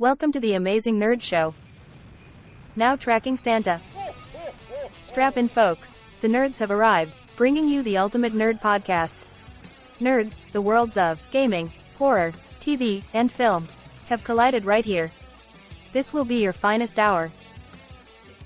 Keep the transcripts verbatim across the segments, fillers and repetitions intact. Welcome to the Amazing Nerd Show. Now tracking Santa. Strap in, folks. The nerds have arrived, bringing you the ultimate nerd podcast. Nerds, the worlds of gaming, horror, T V, and film, have collided right here. This will be your finest hour.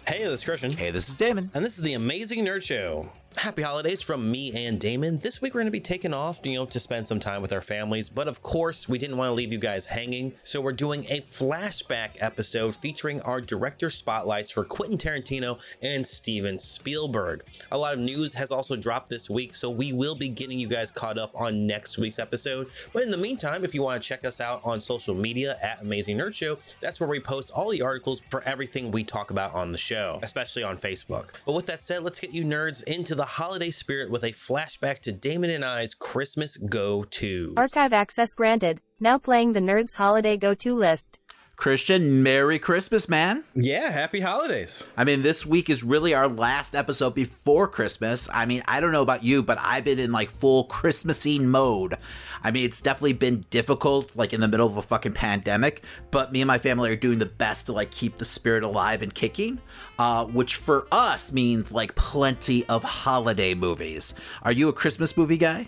Hey, this is Christian. Hey, this is Damon. And this is the Amazing Nerd Show. Happy holidays from me and Damon. This week we're going to be taking off, you know, to spend some time with our families. But of course, we didn't want to leave you guys hanging. So we're doing a flashback episode featuring our director spotlights for Quentin Tarantino and Steven Spielberg. A lot of news has also dropped this week, so we will be getting you guys caught up on next week's episode. But in the meantime, if you want to check us out on social media at Amazing Nerd Show, that's where we post all the articles for everything we talk about on the show, especially on Facebook. But with that said, let's get you nerds into the holiday spirit with a flashback to Damon and I's Christmas go-tos. Archive access granted. Now playing the Nerds Holiday Go-To List. Christian, Merry Christmas, man. Yeah, happy holidays. I mean, this week is really our last episode before Christmas. I mean, I don't know about you, but I've been in like full Christmassy mode. I mean, it's definitely been difficult, like in the middle of a fucking pandemic, but me and my family are doing the best to like keep the spirit alive and kicking, uh, which for us means like plenty of holiday movies. Are you a Christmas movie guy?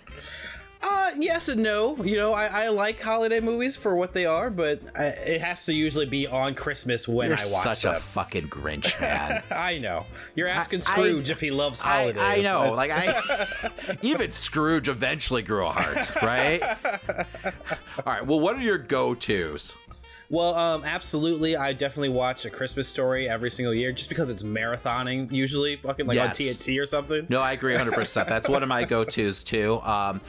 Uh, yes and no. You know, I, I like holiday movies for what they are, but I, it has to usually be on Christmas when You're I watch them. You're such a fucking Grinch, man. I know. You're asking I, Scrooge I, if he loves holidays. I, I know. It's... Like I, even Scrooge eventually grew a heart, right? All right. Well, what are your go-tos? Well, um, absolutely. I definitely watch A Christmas Story every single year just because it's marathoning usually, fucking like yes. on T N T or something. No, I agree one hundred percent. That's one of my go-tos too. Um,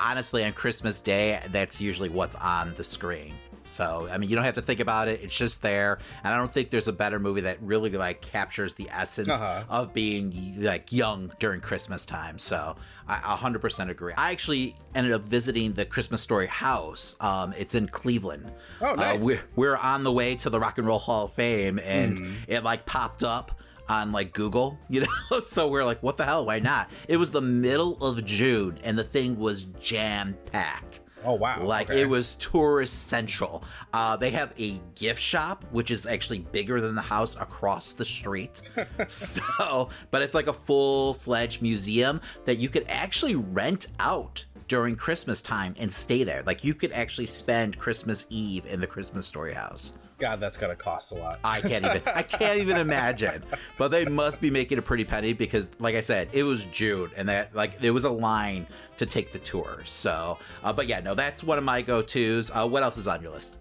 honestly, on Christmas Day, that's usually what's on the screen. So, I mean, you don't have to think about it. It's just there. And I don't think there's a better movie that really like captures the essence uh-huh. of being like young during Christmas time. So I one hundred percent agree. I actually ended up visiting the Christmas Story house. Um, it's in Cleveland. Oh, nice. Uh, we're, we're on the way to the Rock and Roll Hall of Fame and mm. it like popped up on like Google, you know, so we're like, what the hell? Why not? It was the middle of June and the thing was jam packed. Oh, wow. Like okay. It was tourist central. Uh, they have a gift shop, which is actually bigger than the house across the street. so, but it's like a full fledged museum that you could actually rent out during Christmas time and stay there. Like you could actually spend Christmas Eve in the Christmas Story house. God, that's gonna cost a lot. I can't even I can't even imagine. But they must be making a pretty penny because like I said, it was June and that like there was a line to take the tour. So uh, but yeah, no, that's one of my go-tos. Uh, what else is on your list?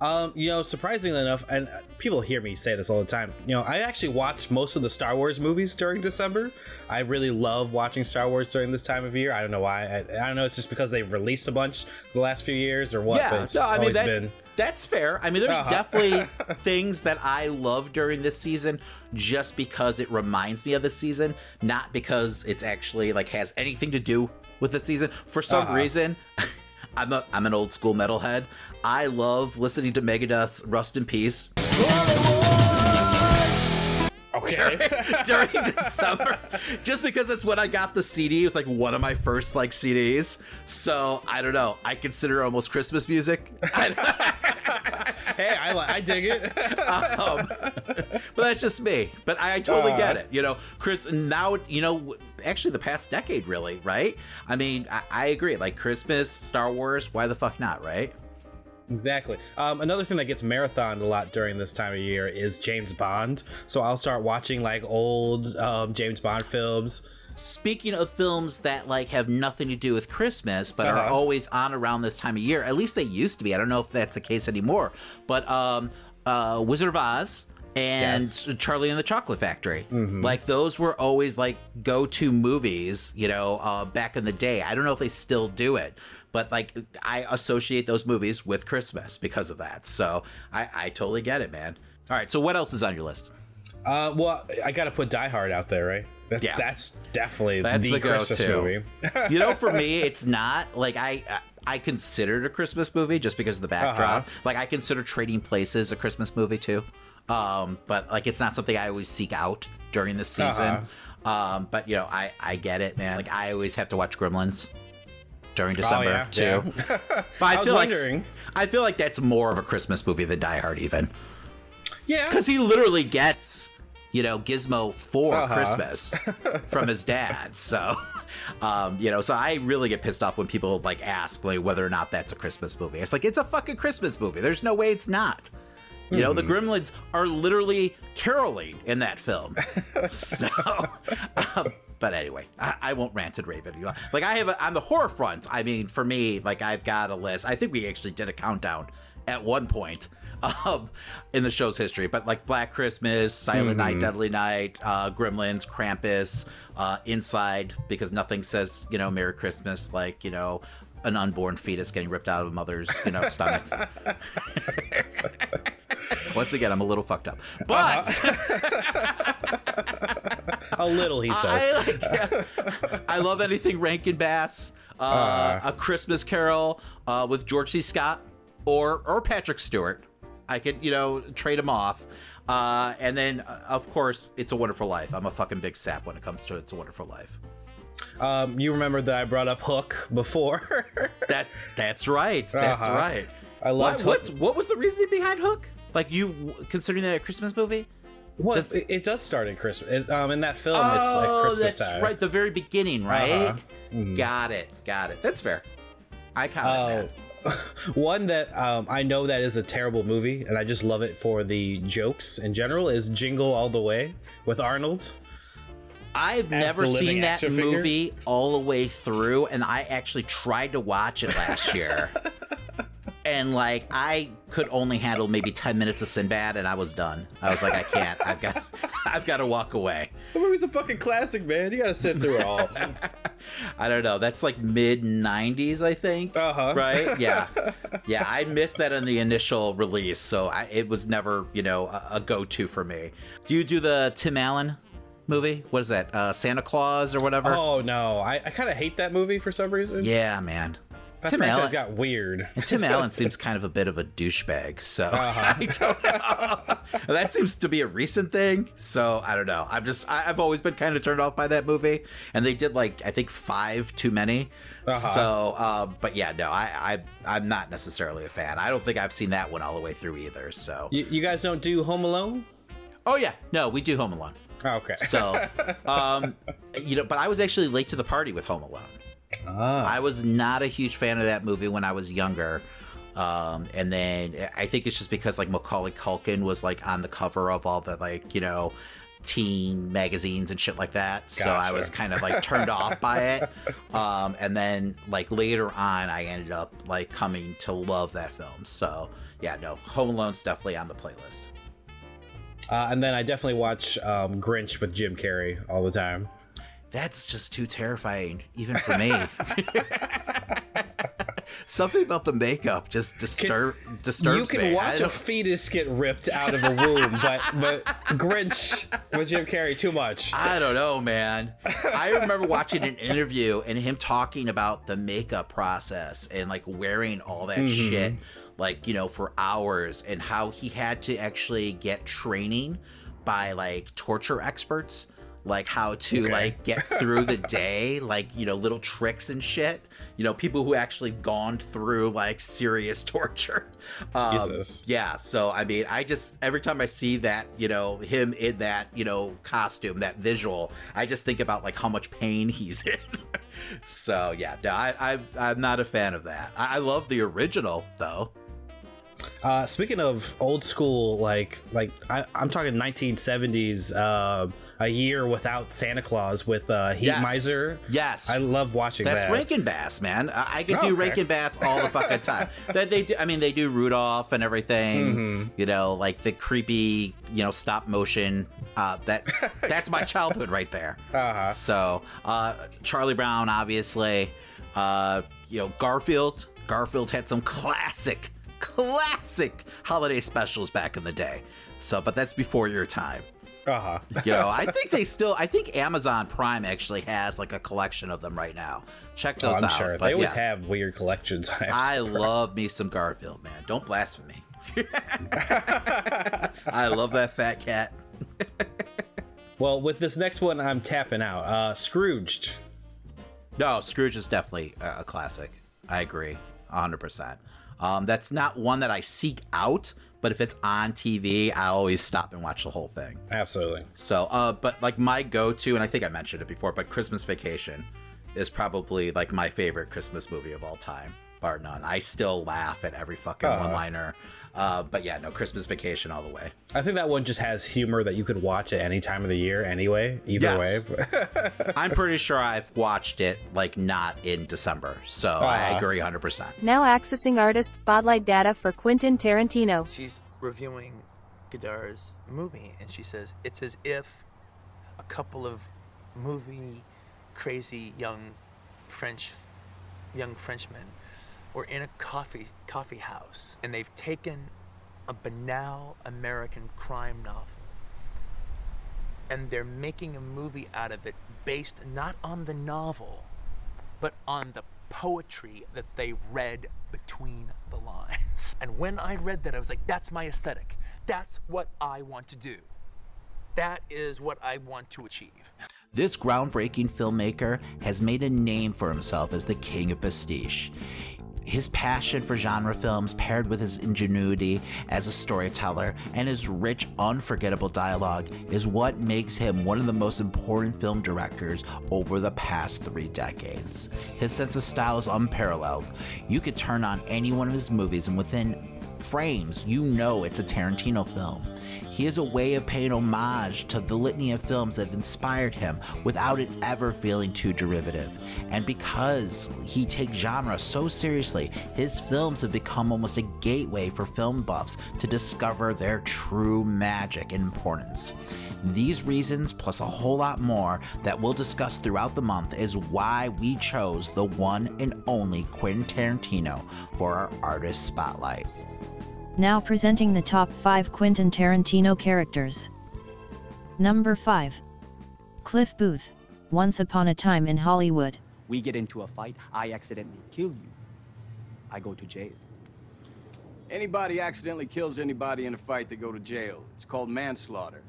Um, you know, surprisingly enough, and people hear me say this all the time, you know, I actually watched most of the Star Wars movies during December. I really love watching Star Wars during this time of year. I don't know why. I, I don't know. It's just because they've released a bunch the last few years or what, yeah, but it's no, I mean, always that, been. That's fair. I mean, there's uh-huh. definitely things that I love during this season just because it reminds me of the season, not because it's actually like has anything to do with the season. For some uh-huh. reason, I'm a, I'm an old school metalhead. I love listening to Megadeth's Rust in Peace. Okay. During, during December, just because it's when I got the C D, it was like one of my first like C Ds. So I don't know. I consider almost Christmas music. Hey, I like, I dig it. um, but that's just me. But I, I totally uh, get it. You know, Chris. Now you know. Actually, the past decade, really, right? I mean, I, I agree. Like Christmas, Star Wars. Why the fuck not, right? Exactly. Um, another thing that gets marathoned a lot during this time of year is James Bond. So I'll start watching like old um, James Bond films. Speaking of films that like have nothing to do with Christmas, but uh-huh. are always on around this time of year, at least they used to be. I don't know if that's the case anymore, but um, uh, Wizard of Oz. And yes. Charlie and the Chocolate Factory. Mm-hmm. Like those were always like go-to movies, you know, uh, back in the day. I don't know if they still do it, but like I associate those movies with Christmas because of that. So I, I totally get it, man. All right. So what else is on your list? Uh, well, I got to put Die Hard out there, right? That's, yeah. that's definitely that's the, the Christmas movie. You know, for me, it's not like I, I I considered a Christmas movie just because of the backdrop. Uh-huh. Like I consider Trading Places a Christmas movie, too. Um, but like, it's not something I always seek out during the season. Uh-huh. Um, but you know, I, I get it, man. Like I always have to watch Gremlins. during December, oh, yeah, too. Yeah. But I, I feel like I feel like that's more of a Christmas movie than Die Hard, even. Yeah, because he literally gets, you know, Gizmo for uh-huh. Christmas from his dad. So, um, you know, so I really get pissed off when people like ask like whether or not that's a Christmas movie. It's like, it's a fucking Christmas movie. There's no way it's not. You know, the Gremlins are literally caroling in that film. So, um, but anyway, I, I won't rant and rave anymore. Like I have a, on the horror front, I mean, for me, like I've got a list. I think we actually did a countdown at one point um, in the show's history. But like Black Christmas, Silent mm-hmm. Night, Deadly Night, uh, Gremlins, Krampus, uh, Inside, because nothing says, you know, Merry Christmas, like, you know, an unborn fetus getting ripped out of a mother's, you know, stomach. Once again, I'm a little fucked up, but uh-huh. a little, he says. I, like, yeah. I love anything Rankin Bass, uh, uh. A Christmas Carol uh, with George C. Scott or or Patrick Stewart. I could, you know, trade them off. Uh, and then, uh, of course, It's a Wonderful Life. I'm a fucking big sap when it comes to It's a Wonderful Life. Um, you remember that I brought up Hook before. that's that's right. That's uh-huh. right. I loved Hook. What's, what was the reasoning behind Hook? Like, you considering that a Christmas movie? Well, does, it, it does start at Christmas. It, um, in that film, oh, it's like Christmas that's time. Right, the very beginning, right? Uh-huh. Mm-hmm. Got it, got it. That's fair. I counted uh, that. One that um, I know that is a terrible movie, and I just love it for the jokes in general, is Jingle All the Way with Arnold. I've never seen that movie figure. all the way through, and I actually tried to watch it last year. And like I could only handle maybe ten minutes of Sinbad, and I was done. I was like, I can't. I've got, I've got to walk away. The movie's a fucking classic, man. You gotta sit through it all. I don't know. That's like mid nineties, I think. Uh huh. Right? Yeah, yeah. I missed that in the initial release, so I, it was never, you know, a, a go-to for me. Do you do the Tim Allen movie? What is that? Uh, Santa Claus or whatever? Oh no, I, I kind of hate that movie for some reason. Yeah, man. That Tim franchise Allen got weird. Tim Allen seems kind of a bit of a douchebag, so uh-huh. I don't know. That seems to be a recent thing, so I don't know. I'm just, I, I've always been kind of turned off by that movie, and they did like I think five too many. Uh-huh. So, uh, but yeah, no, I, I, I'm not necessarily a fan. I don't think I've seen that one all the way through either. So you, you guys don't do Home Alone? Oh yeah, no, we do Home Alone. Okay. So, um, you know, but I was actually late to the party with Home Alone. Ah. I was not a huge fan of that movie when I was younger, um, and then I think it's just because like Macaulay Culkin was like on the cover of all the like, you know, teen magazines and shit like that. Gotcha. So I was kind of like turned off by it, um, and then like later on I ended up like coming to love that film. So yeah, no, Home Alone's definitely on the playlist. Uh, and then I definitely watch um, Grinch with Jim Carrey all the time. That's just too terrifying, even for me. Something about the makeup just disturb can, disturbs me. You can me. watch a fetus get ripped out of a womb, but, but Grinch with Jim Carrey, too much. I don't know, man. I remember watching an interview and him talking about the makeup process and like wearing all that mm-hmm. shit, like, you know, for hours, and how he had to actually get training by like torture experts. Like how to okay. like get through the day, like, you know, little tricks and shit, you know, people who actually gone through like serious torture. Um, Jesus. Yeah. So, I mean, I just, every time I see that, you know, him in that, you know, costume, that visual, I just think about like how much pain he's in. So yeah, no, I, I, I'm not a fan of that. I, I love the original though. Uh, speaking of old school, like like I, I'm talking nineteen seventies, uh, A Year Without Santa Claus with uh, Heat yes. Miser. Yes, I love watching That's that. That's Rankin Bass, man. I, I could oh, do okay. Rankin Bass all the fucking time. That they do. I mean, they do Rudolph and everything. Mm-hmm. You know, like the creepy, you know, stop motion. Uh, that that's my childhood right there. Uh-huh. So uh, Charlie Brown, obviously. Uh, you know, Garfield. Garfield had some classic. classic holiday specials back in the day. So, but that's before your time. Uh-huh. You know, I think they still, I think Amazon Prime actually has like a collection of them right now. Check those oh, I'm out. I'm sure. But they always yeah. have weird collections. On Amazon I Prime. Love me some Garfield, man. Don't blaspheme me. I love that fat cat. Well, with this next one, I'm tapping out. Uh, Scrooged. No, Scrooge is definitely a, a classic. I agree, one hundred percent. Um, that's not one that I seek out, but if it's on T V, I always stop and watch the whole thing. Absolutely. So, uh, but like my go-to, and I think I mentioned it before, but Christmas Vacation is probably like my favorite Christmas movie of all time, bar none. I still laugh at every fucking uh, one-liner. Uh, but yeah, no, Christmas Vacation all the way. I think that one just has humor that you could watch at any time of the year anyway, either yes. way. I'm pretty sure I've watched it, like, not in December. So uh-huh. I agree one hundred percent. Now accessing artist spotlight data for Quentin Tarantino. She's reviewing Godard's movie, and she says, it's as if a couple of movie crazy young French, young Frenchmen We're in a coffee coffee house, and they've taken a banal American crime novel, and they're making a movie out of it based not on the novel, but on the poetry that they read between the lines. And when I read that, I was like, that's my aesthetic. That's what I want to do. That is what I want to achieve. This groundbreaking filmmaker has made a name for himself as the king of pastiche. His passion for genre films, paired with his ingenuity as a storyteller and his rich, unforgettable dialogue, is what makes him one of the most important film directors over the past three decades. His sense of style is unparalleled. You could turn on any one of his movies, and within frames, you know it's a Tarantino film. He has a way of paying homage to the litany of films that have inspired him without it ever feeling too derivative. And because he takes genre so seriously, his films have become almost a gateway for film buffs to discover their true magic and importance. These reasons, plus a whole lot more that we'll discuss throughout the month, is why we chose the one and only Quentin Tarantino for our Artist Spotlight. Now presenting the top five Quentin Tarantino characters. Number five. Cliff Booth, Once Upon a Time in Hollywood. We get into a fight, I accidentally kill you. I go to jail. Anybody accidentally kills anybody in a fight, they go to jail. It's called manslaughter.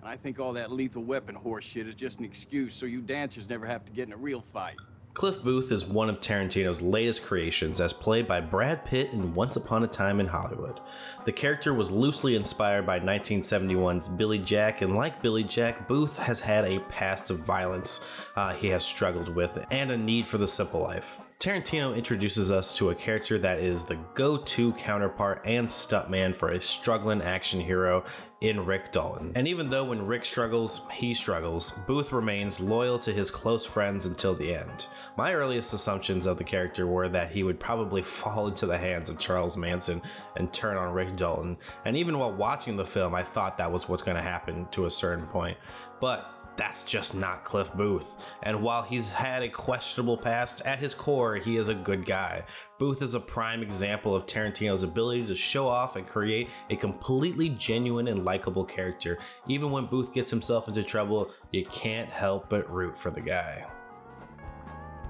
And I think all that lethal weapon horse shit is just an excuse so you dancers never have to get in a real fight. Cliff Booth is one of Tarantino's latest creations, as played by Brad Pitt in Once Upon a Time in Hollywood. The character was loosely inspired by nineteen seventy-one's Billy Jack, and like Billy Jack, Booth has had a past of violence uh, he has struggled with, and a need for the simple life. Tarantino introduces us to a character that is the go-to counterpart and stuntman for a struggling action hero in Rick Dalton. And even though when Rick struggles, he struggles, Booth remains loyal to his close friends until the end. My earliest assumptions of the character were that he would probably fall into the hands of Charles Manson and turn on Rick Dalton. And even while watching the film, I thought that was what's going to happen to a certain point. But that's just not Cliff Booth. And while he's had a questionable past, at his core, he is a good guy. Booth is a prime example of Tarantino's ability to show off and create a completely genuine and likable character. Even when Booth gets himself into trouble, you can't help but root for the guy.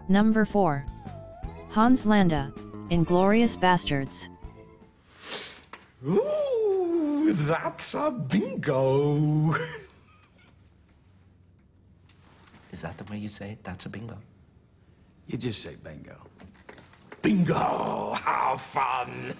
Number four. Hans Landa, Inglourious Basterds. Ooh, that's a bingo. Is that the way you say it? That's a bingo. You just say bingo. Bingo! How fun!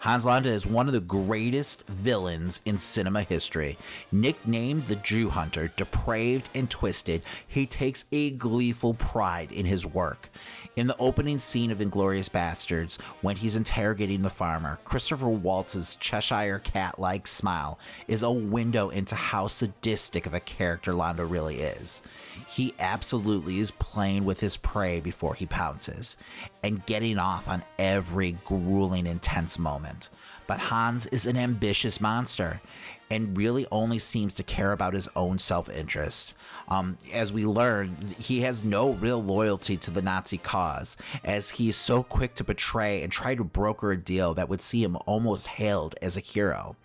Hans Landa is one of the greatest villains in cinema history. Nicknamed the Jew Hunter, depraved and twisted, he takes a gleeful pride in his work. In the opening scene of Inglourious Basterds, when he's interrogating the farmer, Christopher Waltz's Cheshire cat-like smile is a window into how sadistic of a character Landa really is. He absolutely is playing with his prey before he pounces, and getting off on every grueling, intense moment. But Hans is an ambitious monster, and really only seems to care about his own self-interest. Um, as we learn, he has no real loyalty to the Nazi cause, as he's so quick to betray and try to broker a deal that would see him almost hailed as a hero.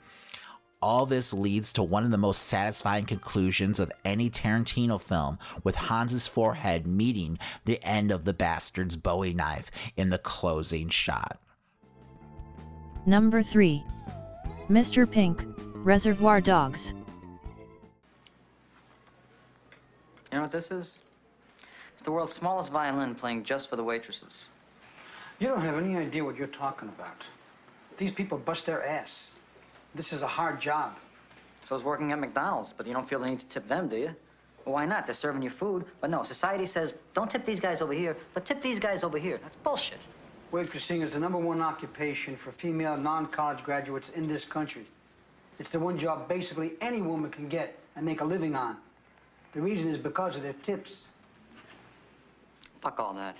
All this leads to one of the most satisfying conclusions of any Tarantino film, with Hans's forehead meeting the end of the bastard's Bowie knife in the closing shot. Number three. Mister Pink, Reservoir Dogs. You know what this is? It's the world's smallest violin playing just for the waitresses. You don't have any idea what you're talking about. These people bust their ass. This is a hard job. So is working at McDonald's, but you don't feel the need to tip them, do you? Well, why not? They're serving you food. But no, society says, don't tip these guys over here, but tip these guys over here. That's bullshit. Waitressing is the number one occupation for female non-college graduates in this country. It's the one job basically any woman can get and make a living on. The reason is because of their tips. Fuck all that.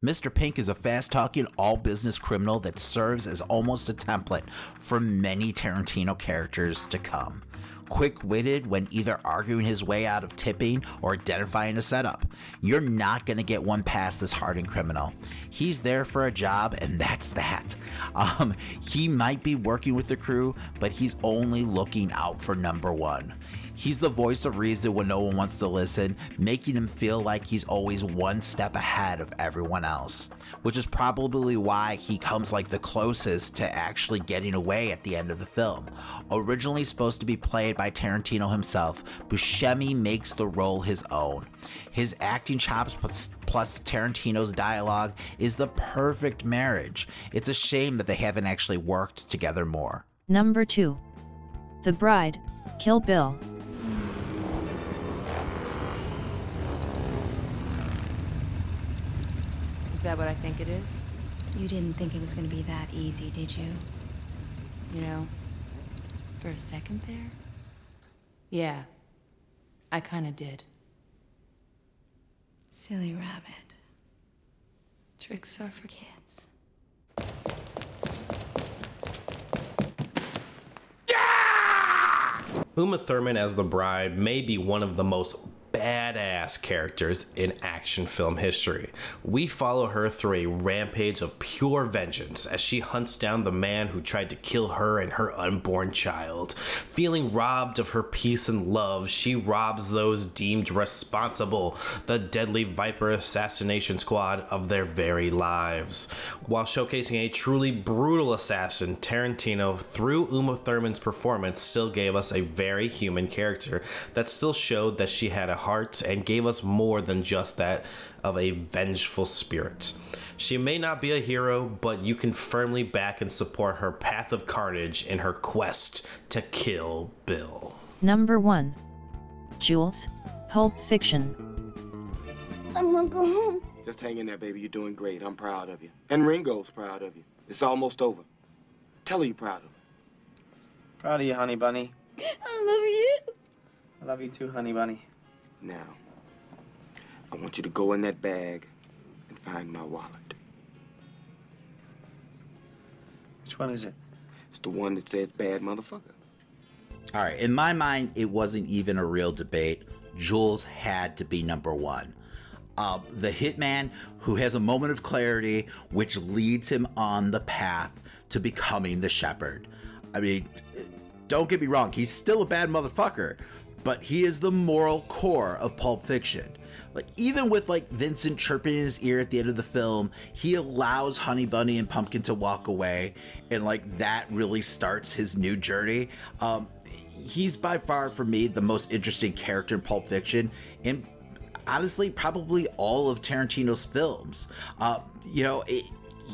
Mister Pink is a fast-talking, all-business criminal that serves as almost a template for many Tarantino characters to come. Quick-witted when either arguing his way out of tipping or identifying a setup. You're not going to get one past this hardened criminal. He's there for a job, and that's that. Um, he might be working with the crew, but he's only looking out for number one. He's the voice of reason when no one wants to listen, making him feel like he's always one step ahead of everyone else, which is probably why he comes like the closest to actually getting away at the end of the film. Originally supposed to be played by Tarantino himself, Buscemi makes the role his own. His acting chops plus, plus Tarantino's dialogue is the perfect marriage. It's a shame that they haven't actually worked together more. Number two. The Bride, Kill Bill. Is that what I think it is? You didn't think it was going to be that easy, did you? You know, for a second there? Yeah, I kind of did. Silly rabbit. Tricks are for kids. Yeah! Uma Thurman as the Bride may be one of the most badass characters in action film history. We follow her through a rampage of pure vengeance as she hunts down the man who tried to kill her and her unborn child. Feeling robbed of her peace and love, she robs those deemed responsible, the deadly Viper assassination squad, of their very lives. While showcasing a truly brutal assassin, Tarantino, through Uma Thurman's performance, still gave us a very human character that still showed that she had a heart and gave us more than just that of a vengeful spirit. She may not be a hero, but you can firmly back and support her path of carnage in her quest to kill Bill. Number one. Jules, Pulp Fiction. I'm gonna go home. Just hang in there, baby. You're doing great. I'm proud of you. And Ringo's proud of you. It's almost over. Tell her you're proud of her. Proud of you, Honey Bunny. I love you. I love you too, Honey Bunny. Now, I want you to go in that bag and find my wallet. Which one is it? It's the one that says bad motherfucker. All right, in my mind, it wasn't even a real debate. Jules had to be number one. Uh, the hitman who has a moment of clarity, which leads him on the path to becoming the shepherd. I mean, don't get me wrong, he's still a bad motherfucker, but he is the moral core of Pulp Fiction. Like, even with like Vincent chirping in his ear at the end of the film, he allows Honey Bunny and Pumpkin to walk away, and like that really starts his new journey. Um, he's by far, for me, the most interesting character in Pulp Fiction, and honestly, probably all of Tarantino's films. Uh, you know, it,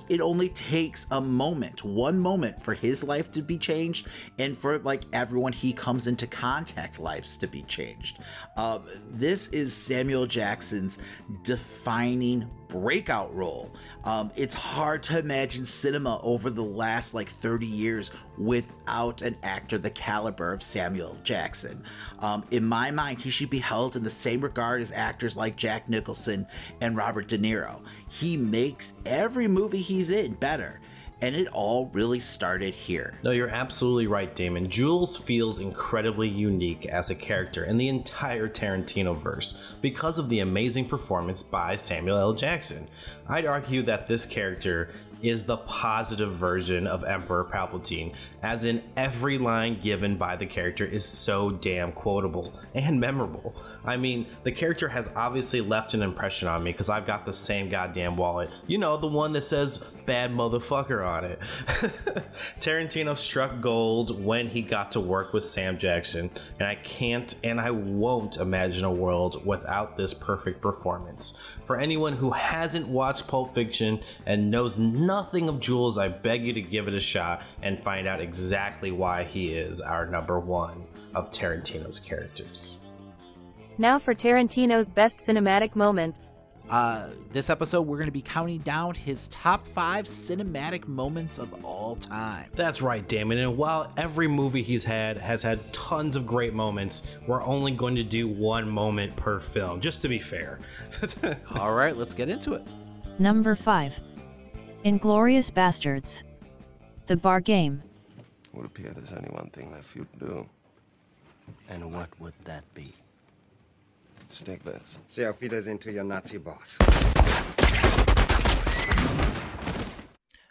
it only takes a moment, one moment for his life to be changed and for like everyone he comes into contact lives to be changed. Uh, this is Samuel Jackson's defining breakout role. Um, it's hard to imagine cinema over the last like thirty years without an actor the caliber of Samuel Jackson. Um, in my mind, he should be held in the same regard as actors like Jack Nicholson and Robert De Niro. He makes every movie he's in better. And it all really started here. No, you're absolutely right, Damon. Jules feels incredibly unique as a character in the entire Tarantino verse because of the amazing performance by Samuel L. Jackson. I'd argue that this character is the positive version of Emperor Palpatine, as in every line given by the character is so damn quotable and memorable. I mean, the character has obviously left an impression on me because I've got the same goddamn wallet. You know, the one that says bad motherfucker on it. Tarantino struck gold when he got to work with Sam Jackson, and I can't and I won't imagine a world without this perfect performance. For anyone who hasn't watched Pulp Fiction and knows nothing of Jules, I beg you to give it a shot and find out exactly why he is our number one of Tarantino's characters. Now for Tarantino's best cinematic moments. Uh, this episode, we're going to be counting down his top five cinematic moments of all time. That's right, Damon. And while every movie he's had has had tons of great moments, we're only going to do one moment per film, just to be fair. All right, let's get into it. Number five, Inglourious Basterds, The Bar Game. It would appear there's only one thing left for you to do. And what would that be? Stiglitz. See how feed us into your Nazi boss.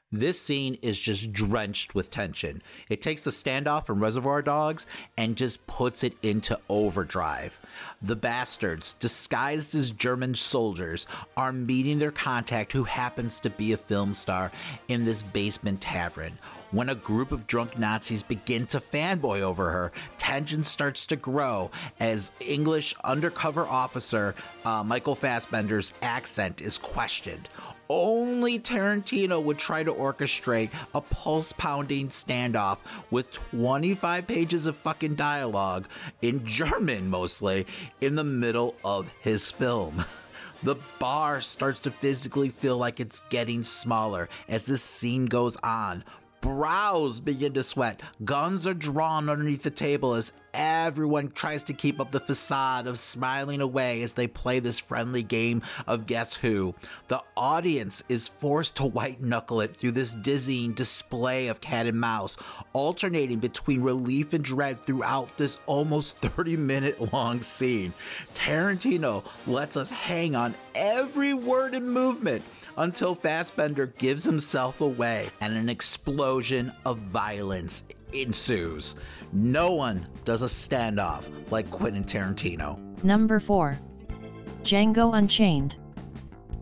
This scene is just drenched with tension. It takes the standoff from Reservoir Dogs and just puts it into overdrive. The bastards, disguised as German soldiers, are meeting their contact, who happens to be a film star, in this basement tavern. When a group of drunk Nazis begin to fanboy over her, tension starts to grow as English undercover officer uh, Michael Fassbender's accent is questioned. Only Tarantino would try to orchestrate a pulse-pounding standoff with twenty-five pages of fucking dialogue, in German mostly, in the middle of his film. The bar starts to physically feel like it's getting smaller as this scene goes on. Brows begin to sweat. Guns are drawn underneath the table as everyone tries to keep up the facade of smiling away as they play this friendly game of guess who. The audience is forced to white knuckle it through this dizzying display of cat and mouse, alternating between relief and dread throughout this almost thirty minute long scene. Tarantino lets us hang on every word and movement, until Fassbender gives himself away and an explosion of violence ensues. No one does a standoff like Quentin Tarantino. Number four, Django Unchained,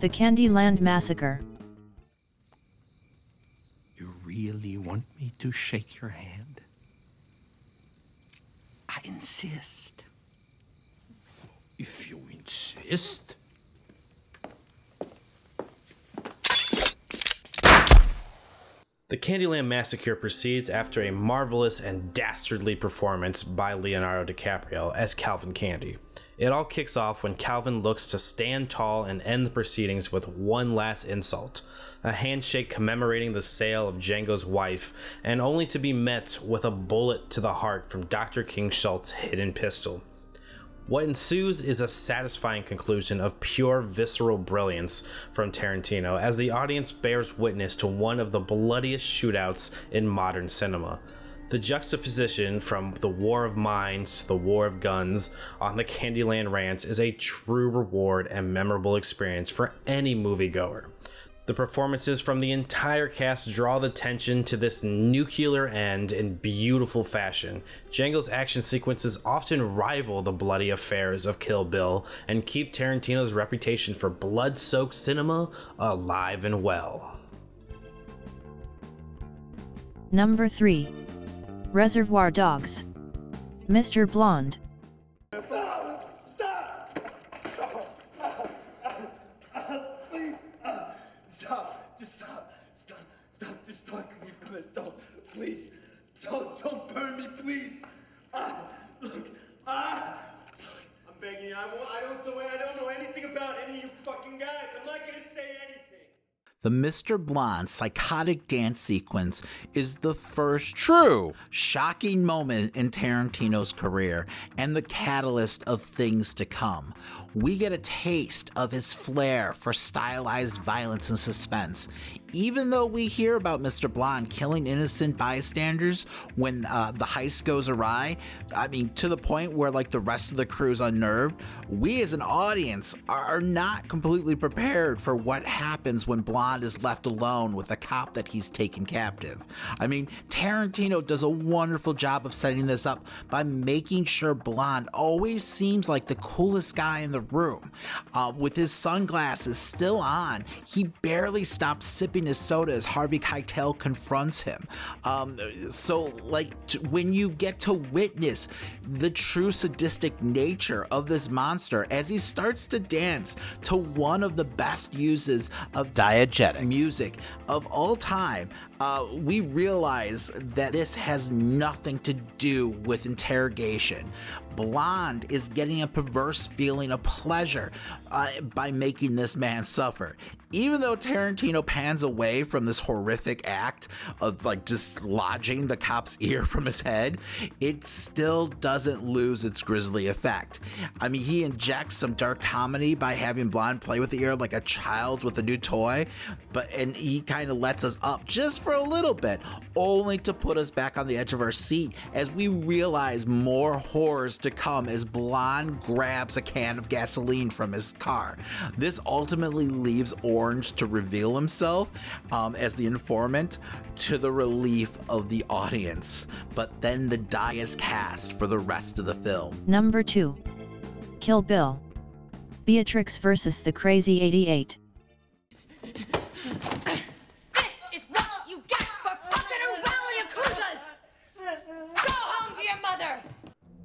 The Candyland Massacre. You really want me to shake your hand? I insist. If you insist. The Candyland Massacre proceeds after a marvelous and dastardly performance by Leonardo DiCaprio as Calvin Candy. It all kicks off when Calvin looks to stand tall and end the proceedings with one last insult, a handshake commemorating the sale of Django's wife, and only to be met with a bullet to the heart from Doctor King Schultz's hidden pistol. What ensues is a satisfying conclusion of pure visceral brilliance from Tarantino as the audience bears witness to one of the bloodiest shootouts in modern cinema. The juxtaposition from the war of minds to the war of guns on the Candyland Ranch is a true reward and memorable experience for any moviegoer. The performances from the entire cast draw the tension to this nuclear end in beautiful fashion. Django's action sequences often rival the bloody affairs of Kill Bill and keep Tarantino's reputation for blood-soaked cinema alive and well. Number three, Reservoir Dogs, Mister Blonde. Please, don't, don't burn me, please. Ah, look, ah, I'm begging you. I, I don't know. I don't know anything about any of you fucking guys. I'm not gonna say anything. The Mister Blonde psychotic dance sequence is the first true shocking moment in Tarantino's career and the catalyst of things to come. we get a taste of his flair for stylized violence and suspense. Even though we hear about Mister Blonde killing innocent bystanders when uh, the heist goes awry, I mean, to the point where like the rest of the crew is unnerved, we as an audience are not completely prepared for what happens when Blonde is left alone with a cop that he's taken captive. I mean, Tarantino does a wonderful job of setting this up by making sure Blonde always seems like the coolest guy in the room. Uh, with his sunglasses still on, he barely stops sipping his soda as Harvey Keitel confronts him. Um, so, like, t- when you get to witness the true sadistic nature of this monster as he starts to dance to one of the best uses of diegetic music of all time, uh, we realize that this has nothing to do with interrogation. Blonde is getting a perverse feeling of pleasure uh, by making this man suffer. Even though Tarantino pans away from this horrific act of like dislodging the cop's ear from his head, it still doesn't lose its grisly effect. I mean, he injects some dark comedy by having Blonde play with the ear like a child with a new toy, but and he kind of lets us up just for a little bit, only to put us back on the edge of our seat as we realize more horrors to come as Blonde grabs a can of gasoline from his car. This ultimately leaves Or Orange to reveal himself um, as the informant, to the relief of the audience. But then the die is cast for the rest of the film. Number two. Kill Bill. Beatrix versus the Crazy eighty-eight. This is what you get for fucking around with Yakuzas! Go home to your mother!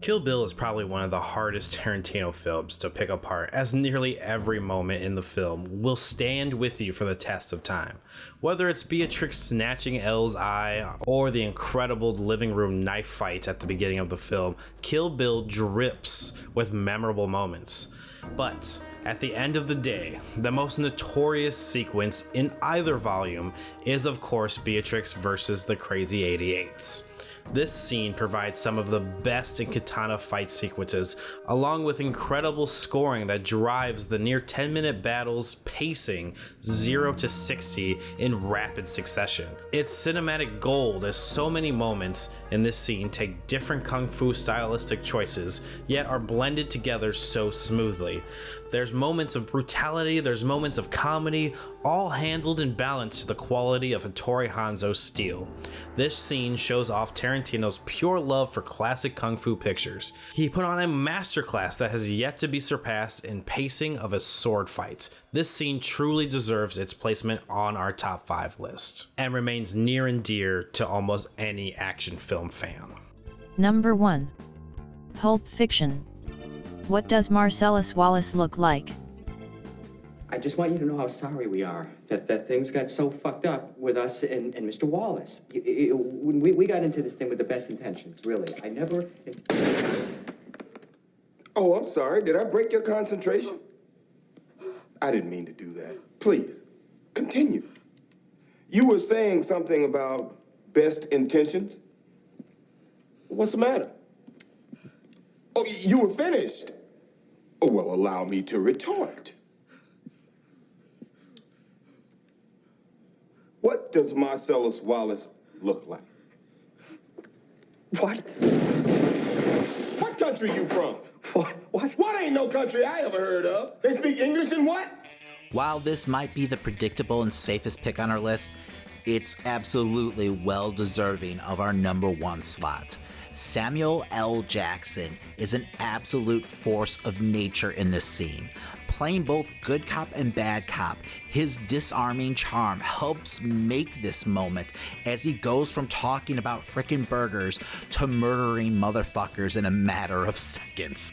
Kill Bill is probably one of the hardest Tarantino films to pick apart, as nearly every moment in the film will stand with you for the test of time. Whether it's Beatrix snatching Elle's eye or the incredible living room knife fight at the beginning of the film, Kill Bill drips with memorable moments. But at the end of the day, the most notorious sequence in either volume is, of course, Beatrix versus the Crazy eighty-eights. This scene provides some of the best in katana fight sequences, along with incredible scoring that drives the near ten-minute battles pacing zero to sixty in rapid succession. It's cinematic gold, as so many moments in this scene take different kung fu stylistic choices, yet are blended together so smoothly. There's moments of brutality, there's moments of comedy, all handled and balanced to the quality of Hattori Hanzo's steel. This scene shows off Tarantino's pure love for classic kung fu pictures. He put on a masterclass that has yet to be surpassed in pacing of his sword fights. This scene truly deserves its placement on our top five list, and remains near and dear to almost any action film fan. Number one. Pulp Fiction. What does Marcellus Wallace look like? I just want you to know how sorry we are that, that things got so fucked up with us and, and Mister Wallace. It, it, when we, we got into this thing with the best intentions, really. I never... It... Oh, I'm sorry. Did I break your concentration? I didn't mean to do that. Please, continue. You were saying something about best intentions. What's the matter? Oh, you were finished. Oh, well, allow me to retort. What does Marcellus Wallace look like? What? What country you from? What? What? What ain't no country I ever heard of? They speak English and what? While this might be the predictable and safest pick on our list, it's absolutely well deserving of our number one slot. Samuel L. Jackson is an absolute force of nature in this scene. Playing both good cop and bad cop, his disarming charm helps make this moment as he goes from talking about frickin' burgers to murdering motherfuckers in a matter of seconds.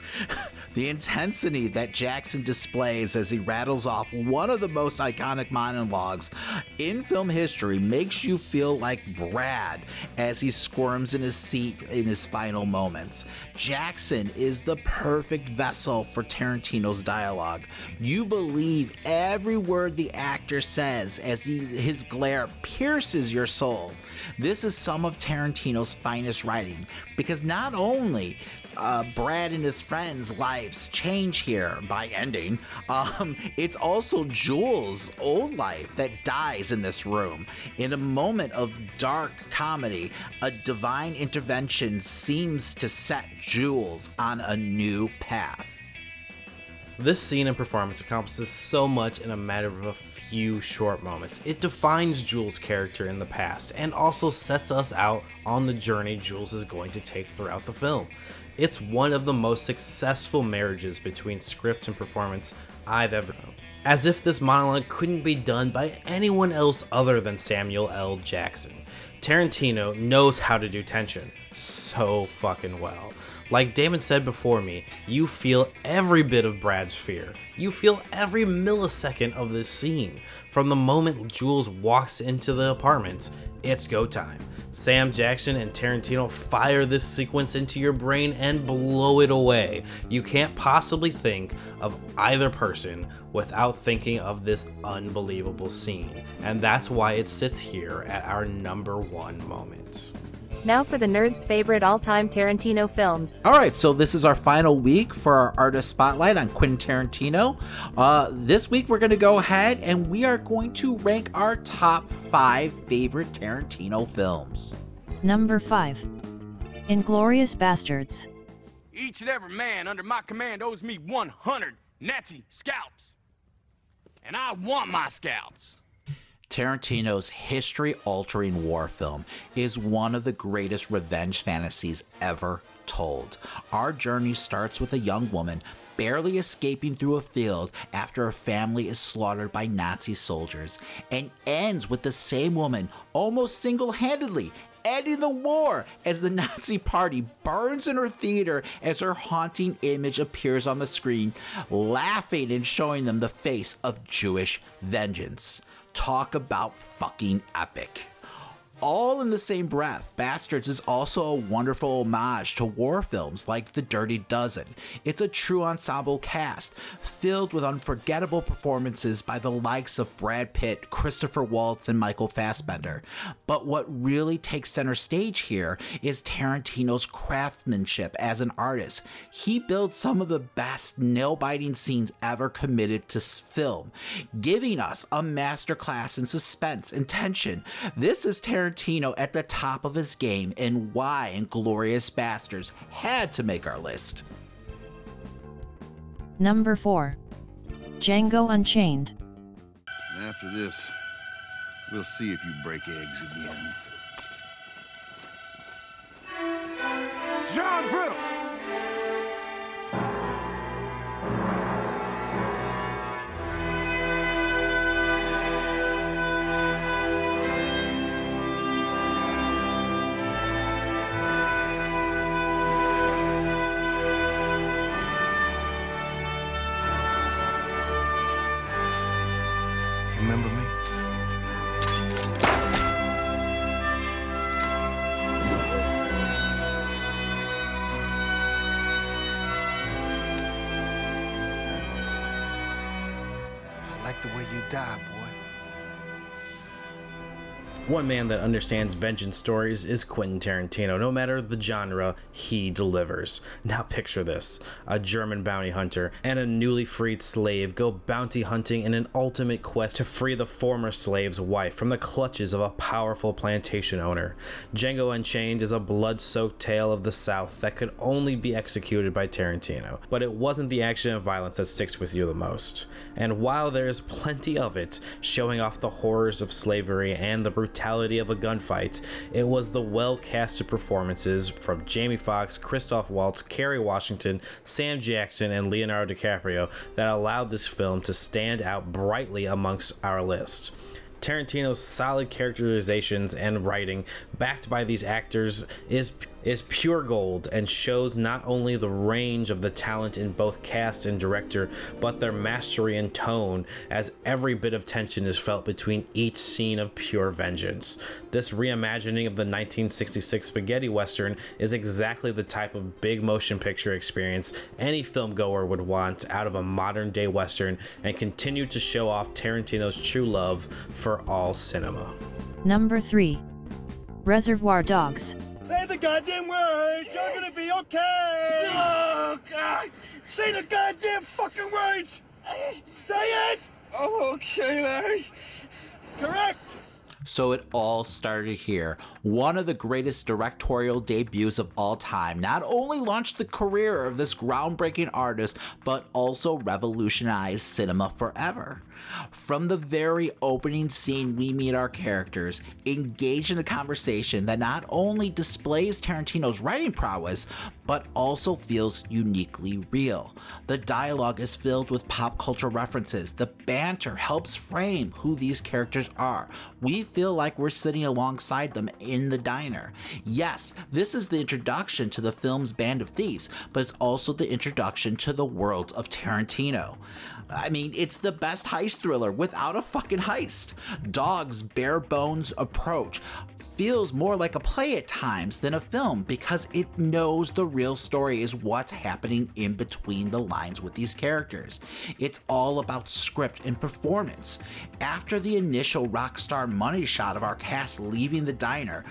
The intensity that Jackson displays as he rattles off one of the most iconic monologues in film history makes you feel like Brad as he squirms in his seat in his final moments. Jackson is the perfect vessel for Tarantino's dialogue, You believe every word the actor says as he, his glare pierces your soul. This is some of Tarantino's finest writing, because not only uh, Brad and his friends' lives change here by ending, um, it's also Jules' old life that dies in this room. In a moment of dark comedy, a divine intervention seems to set Jules on a new path. This scene and performance accomplishes so much in a matter of a few short moments. It defines Jules' character in the past and also sets us out on the journey Jules is going to take throughout the film. It's one of the most successful marriages between script and performance I've ever known. As if this monologue couldn't be done by anyone else other than Samuel L. Jackson. Tarantino knows how to do tension so fucking well. Like Damon said before me, you feel every bit of Brad's fear. You feel every millisecond of this scene. From the moment Jules walks into the apartment, it's go time. Sam Jackson and Tarantino fire this sequence into your brain and blow it away. You can't possibly think of either person without thinking of this unbelievable scene. And that's why it sits here at our number one moment. Now for the nerd's favorite all-time Tarantino films. All right, so this is our final week for our Artist Spotlight on Quentin Tarantino. Uh, this week we're going to go ahead and we are going to rank our top five favorite Tarantino films. Number five, Inglourious Basterds. Each and every man under my command owes me one hundred Nazi scalps. And I want my scalps. Tarantino's history-altering war film is one of the greatest revenge fantasies ever told. Our journey starts with a young woman barely escaping through a field after her family is slaughtered by Nazi soldiers, and ends with the same woman almost single-handedly ending the war as the Nazi party burns in her theater as her haunting image appears on the screen, laughing and showing them the face of Jewish vengeance. Talk about fucking epic. All in the same breath, Bastards is also a wonderful homage to war films like The Dirty Dozen. It's a true ensemble cast, filled with unforgettable performances by the likes of Brad Pitt, Christopher Waltz, and Michael Fassbender. But what really takes center stage here is Tarantino's craftsmanship as an artist. He builds some of the best nail-biting scenes ever committed to film, giving us a masterclass in suspense and tension. This is Tarantino Tarantino at the top of his game, and why Inglourious Basterds had to make our list. Number four, Django Unchained. After this, we'll see if you break eggs again. John Brittle! Die, boy. One man that understands vengeance stories is Quentin Tarantino. No matter the genre, he delivers. Now picture this. A German bounty hunter and a newly freed slave go bounty hunting in an ultimate quest to free the former slave's wife from the clutches of a powerful plantation owner. Django Unchained is a blood-soaked tale of the South that could only be executed by Tarantino. But it wasn't the action and violence that sticks with you the most. And while there is plenty of it, showing off the horrors of slavery and the brutality of a gunfight, it was the well-casted performances from Jamie Foxx, Christoph Waltz, Kerry Washington, Sam Jackson, and Leonardo DiCaprio that allowed this film to stand out brightly amongst our list. Tarantino's solid characterizations and writing, backed by these actors, is is pure gold and shows not only the range of the talent in both cast and director, but their mastery in tone, as every bit of tension is felt between each scene of pure vengeance. This reimagining of the nineteen sixty-six spaghetti western is exactly the type of big motion picture experience any filmgoer would want out of a modern day western, and continue to show off Tarantino's true love for all cinema. Number three. Reservoir Dogs. Say the goddamn words, you're gonna be okay! Oh, God! Say the goddamn fucking words! Say it! Oh, okay, Larry. Correct! So it all started here. One of the greatest directorial debuts of all time not only launched the career of this groundbreaking artist, but also revolutionized cinema forever. From the very opening scene, we meet our characters, engaged in a conversation that not only displays Tarantino's writing prowess, but also feels uniquely real. The dialogue is filled with pop culture references. The banter helps frame who these characters are. We feel like we're sitting alongside them in the diner. Yes, this is the introduction to the film's Band of Thieves, but it's also the introduction to the world of Tarantino. I mean, it's the best heist thriller without a fucking heist. Dog's bare bones approach feels more like a play at times than a film, because it knows the real story is what's happening in between the lines with these characters. It's all about script and performance. After the initial rock star money shot of our cast leaving the diner,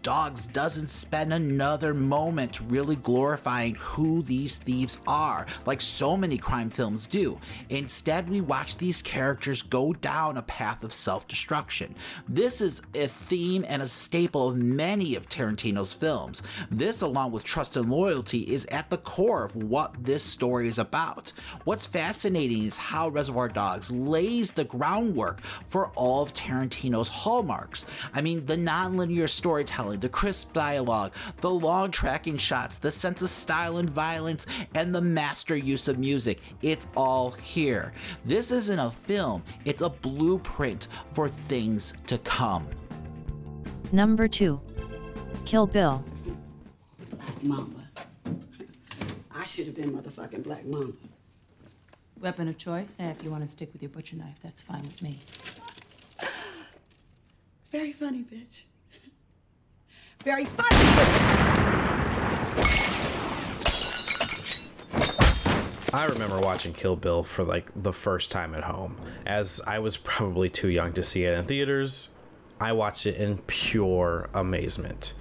Dogs doesn't spend another moment really glorifying who these thieves are, like so many crime films do. Instead, we watch these characters go down a path of self-destruction. This is a theme and a staple of many of Tarantino's films. This, along with trust and loyalty, is at the core of what this story is about. What's fascinating is how Reservoir Dogs lays the groundwork for all of Tarantino's hallmarks. I mean, the nonlinear storytelling, the crisp dialogue, the long tracking shots, the sense of style and violence, and the master use of music. It's all here. This isn't a film, it's a blueprint for things to come. Number two. Kill Bill. Black Mamba. I should have been motherfucking Black Mamba. Weapon of choice? Hey, if you want to stick with your butcher knife, that's fine with me. Very funny, bitch. Very funny. I remember watching Kill Bill for like the first time at home, as I was probably too young to see it in theaters. I watched it in pure amazement,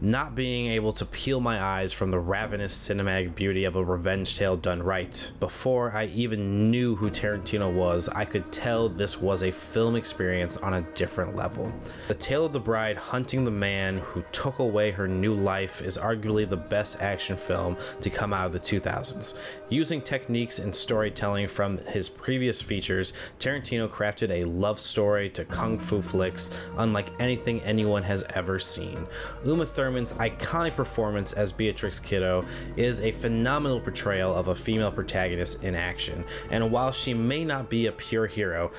not being able to peel my eyes from the ravenous cinematic beauty of a revenge tale done right. Before I even knew who Tarantino was, I could tell this was a film experience on a different level. The tale of the bride hunting the man who took away her new life is arguably the best action film to come out of the two thousands. Using techniques and storytelling from his previous features, Tarantino crafted a love story to kung fu flicks unlike anything anyone has ever seen. Uma Thurman Thurman's iconic performance as Beatrix Kiddo is a phenomenal portrayal of a female protagonist in action, and while she may not be a pure hero,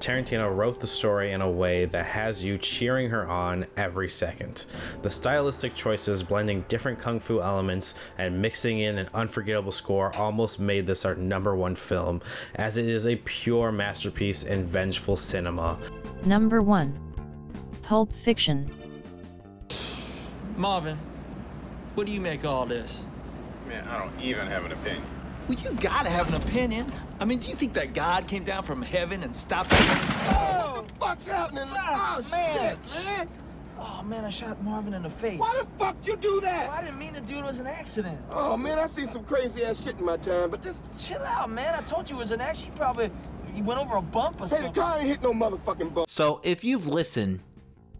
Tarantino wrote the story in a way that has you cheering her on every second. The stylistic choices, blending different kung fu elements and mixing in an unforgettable score, almost made this our number one film, as it is a pure masterpiece in vengeful cinema. Number one. Pulp Fiction. Marvin, what do you make of all this? Man, I don't even have an opinion. Well, you gotta have an opinion. I mean, do you think that God came down from heaven and stopped it? Oh, what the fuck's happening? Oh, oh man, shit, man. Oh, man, I shot Marvin in the face. Why the fuck you do that? Well, I didn't mean to do it. It was an accident. Oh, man, I seen some crazy-ass shit in my time, but just... Chill out, man. I told you it was an accident. You probably... You went over a bump or something. Hey, the car ain't hit no motherfucking bump. So, if you've listened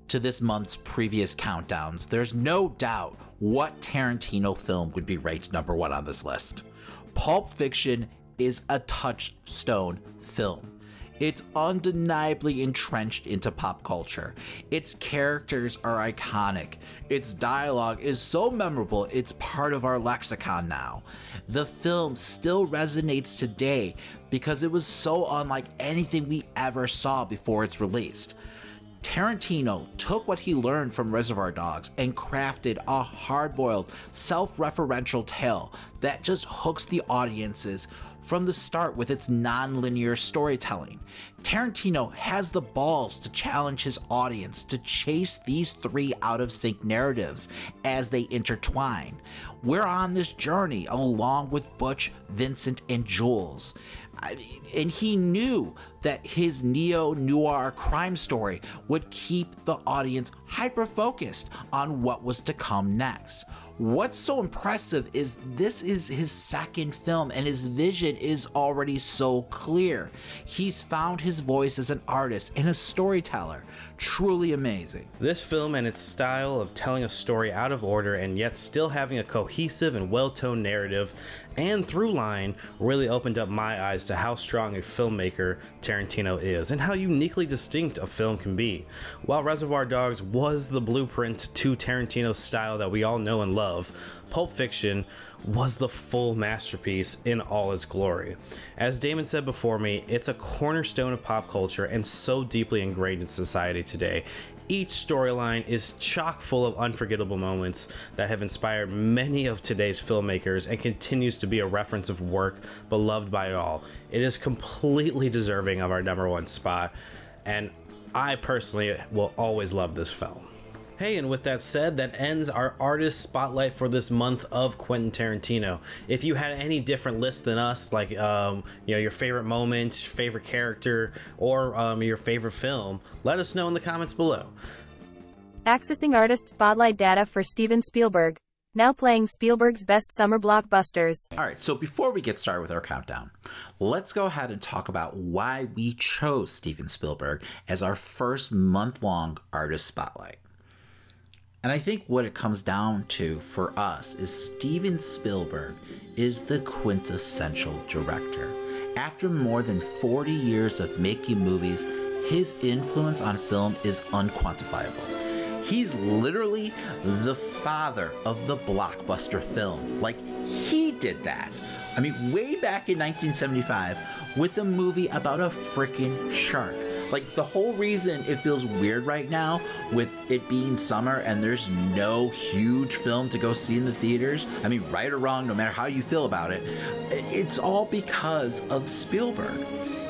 to this month's previous countdowns, there's no doubt what Tarantino film would be ranked number one on this list. Pulp Fiction is a touchstone film. It's undeniably entrenched into pop culture. Its characters are iconic. Its dialogue is so memorable, it's part of our lexicon now. The film still resonates today because it was so unlike anything we ever saw before it's released. Tarantino took what he learned from Reservoir Dogs and crafted a hard-boiled, self-referential tale that just hooks the audiences from the start with its non-linear storytelling. Tarantino has the balls to challenge his audience to chase these three out-of-sync narratives as they intertwine. We're on this journey along with Butch, Vincent, and Jules. And he knew that his neo-noir crime story would keep the audience hyper-focused on what was to come next. What's so impressive is this is his second film and his vision is already so clear. He's found his voice as an artist and a storyteller. Truly amazing. This film and its style of telling a story out of order and yet still having a cohesive and well-toned narrative and through line really opened up my eyes to how strong a filmmaker Tarantino is and how uniquely distinct a film can be. While Reservoir Dogs was the blueprint to Tarantino's style that we all know and love, Pulp Fiction was the full masterpiece in all its glory. As Damon said before me, it's a cornerstone of pop culture and so deeply ingrained in society today. Each storyline is chock full of unforgettable moments that have inspired many of today's filmmakers and continues to be a reference of work beloved by all. It is completely deserving of our number one spot, and I personally will always love this film. Hey, and with that said, that ends our artist spotlight for this month of Quentin Tarantino. If you had any different list than us, like um, you know, your favorite moment, favorite character, or um, your favorite film, let us know in the comments below. Accessing artist spotlight data for Steven Spielberg. Now playing Spielberg's best summer blockbusters. All right, so before we get started with our countdown, let's go ahead and talk about why we chose Steven Spielberg as our first month-long artist spotlight. And I think what it comes down to for us is Steven Spielberg is the quintessential director. After more than forty years of making movies, his influence on film is unquantifiable. He's literally the father of the blockbuster film. Like, he did that. I mean, way back in nineteen seventy-five with a movie about a freaking shark. Like, the whole reason it feels weird right now with it being summer and there's no huge film to go see in the theaters, I mean, right or wrong, no matter how you feel about it, it's all because of Spielberg.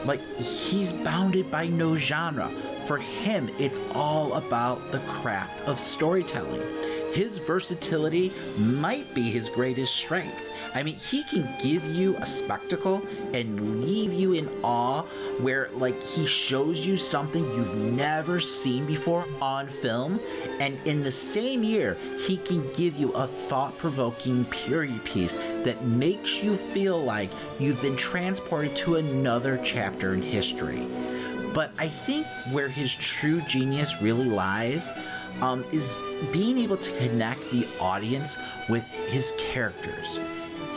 Like, he's bounded by no genre. For him, it's all about the craft of storytelling. His versatility might be his greatest strength. I mean, he can give you a spectacle and leave you in awe where, like, he shows you something you've never seen before on film. And in the same year, he can give you a thought-provoking period piece that makes you feel like you've been transported to another chapter in history. But I think where his true genius really lies um, is being able to connect the audience with his characters.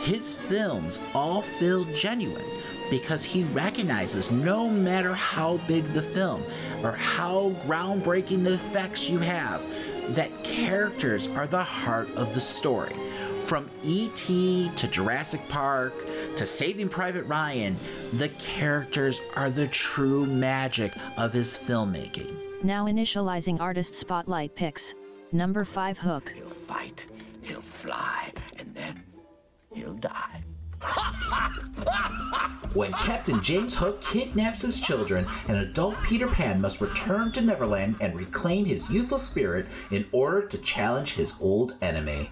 His films all feel genuine because he recognizes no matter how big the film or how groundbreaking the effects you have, that characters are the heart of the story. From E T to Jurassic Park to Saving Private Ryan, the characters are the true magic of his filmmaking. Now initializing artist spotlight picks. Number five, Hook. He'll fight, he'll fly, and then he'll die. When Captain James Hook kidnaps his children, an adult Peter Pan must return to Neverland and reclaim his youthful spirit in order to challenge his old enemy.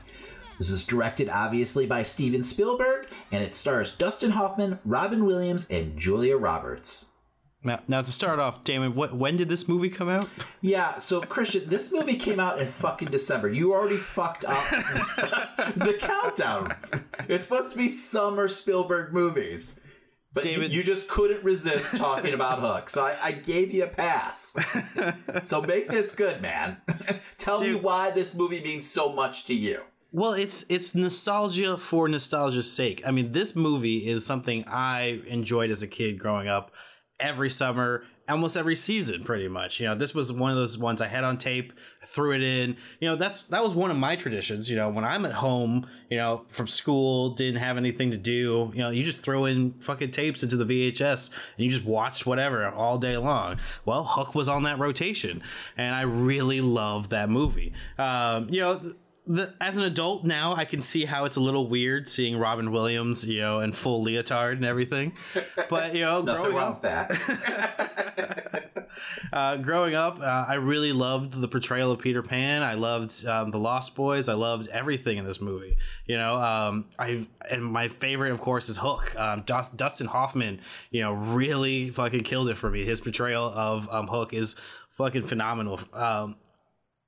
This is directed, obviously, by Steven Spielberg, and it stars Dustin Hoffman, Robin Williams, and Julia Roberts. Now, now to start off, Damon, what, when did this movie come out? Yeah, so Christian, this movie came out in fucking December. You already fucked up the countdown. It's supposed to be summer Spielberg movies. But David, you, you just couldn't resist talking about Hook, so I, I gave you a pass. So make this good, man. Tell Dude. me why this movie means so much to you. Well, it's it's nostalgia for nostalgia's sake. I mean, this movie is something I enjoyed as a kid growing up. Every summer, almost every season, pretty much. You know, this was one of those ones I had on tape, threw it in. You know, that's that was one of my traditions. You know, when I'm at home, you know, from school, didn't have anything to do, you know, you just throw in fucking tapes into the V H S and you just watch whatever all day long. Well, Hook was on that rotation, and I really love that movie. Um, you know, The, as an adult now, I can see how it's a little weird seeing Robin Williams, you know, in full leotard and everything. But, you know, growing up, that. uh, growing up, uh, I really loved the portrayal of Peter Pan. I loved um, The Lost Boys. I loved everything in this movie. You know, um, I and my favorite, of course, is Hook. Um, D- Dustin Hoffman, you know, really fucking killed it for me. His portrayal of um, Hook is fucking phenomenal. Um,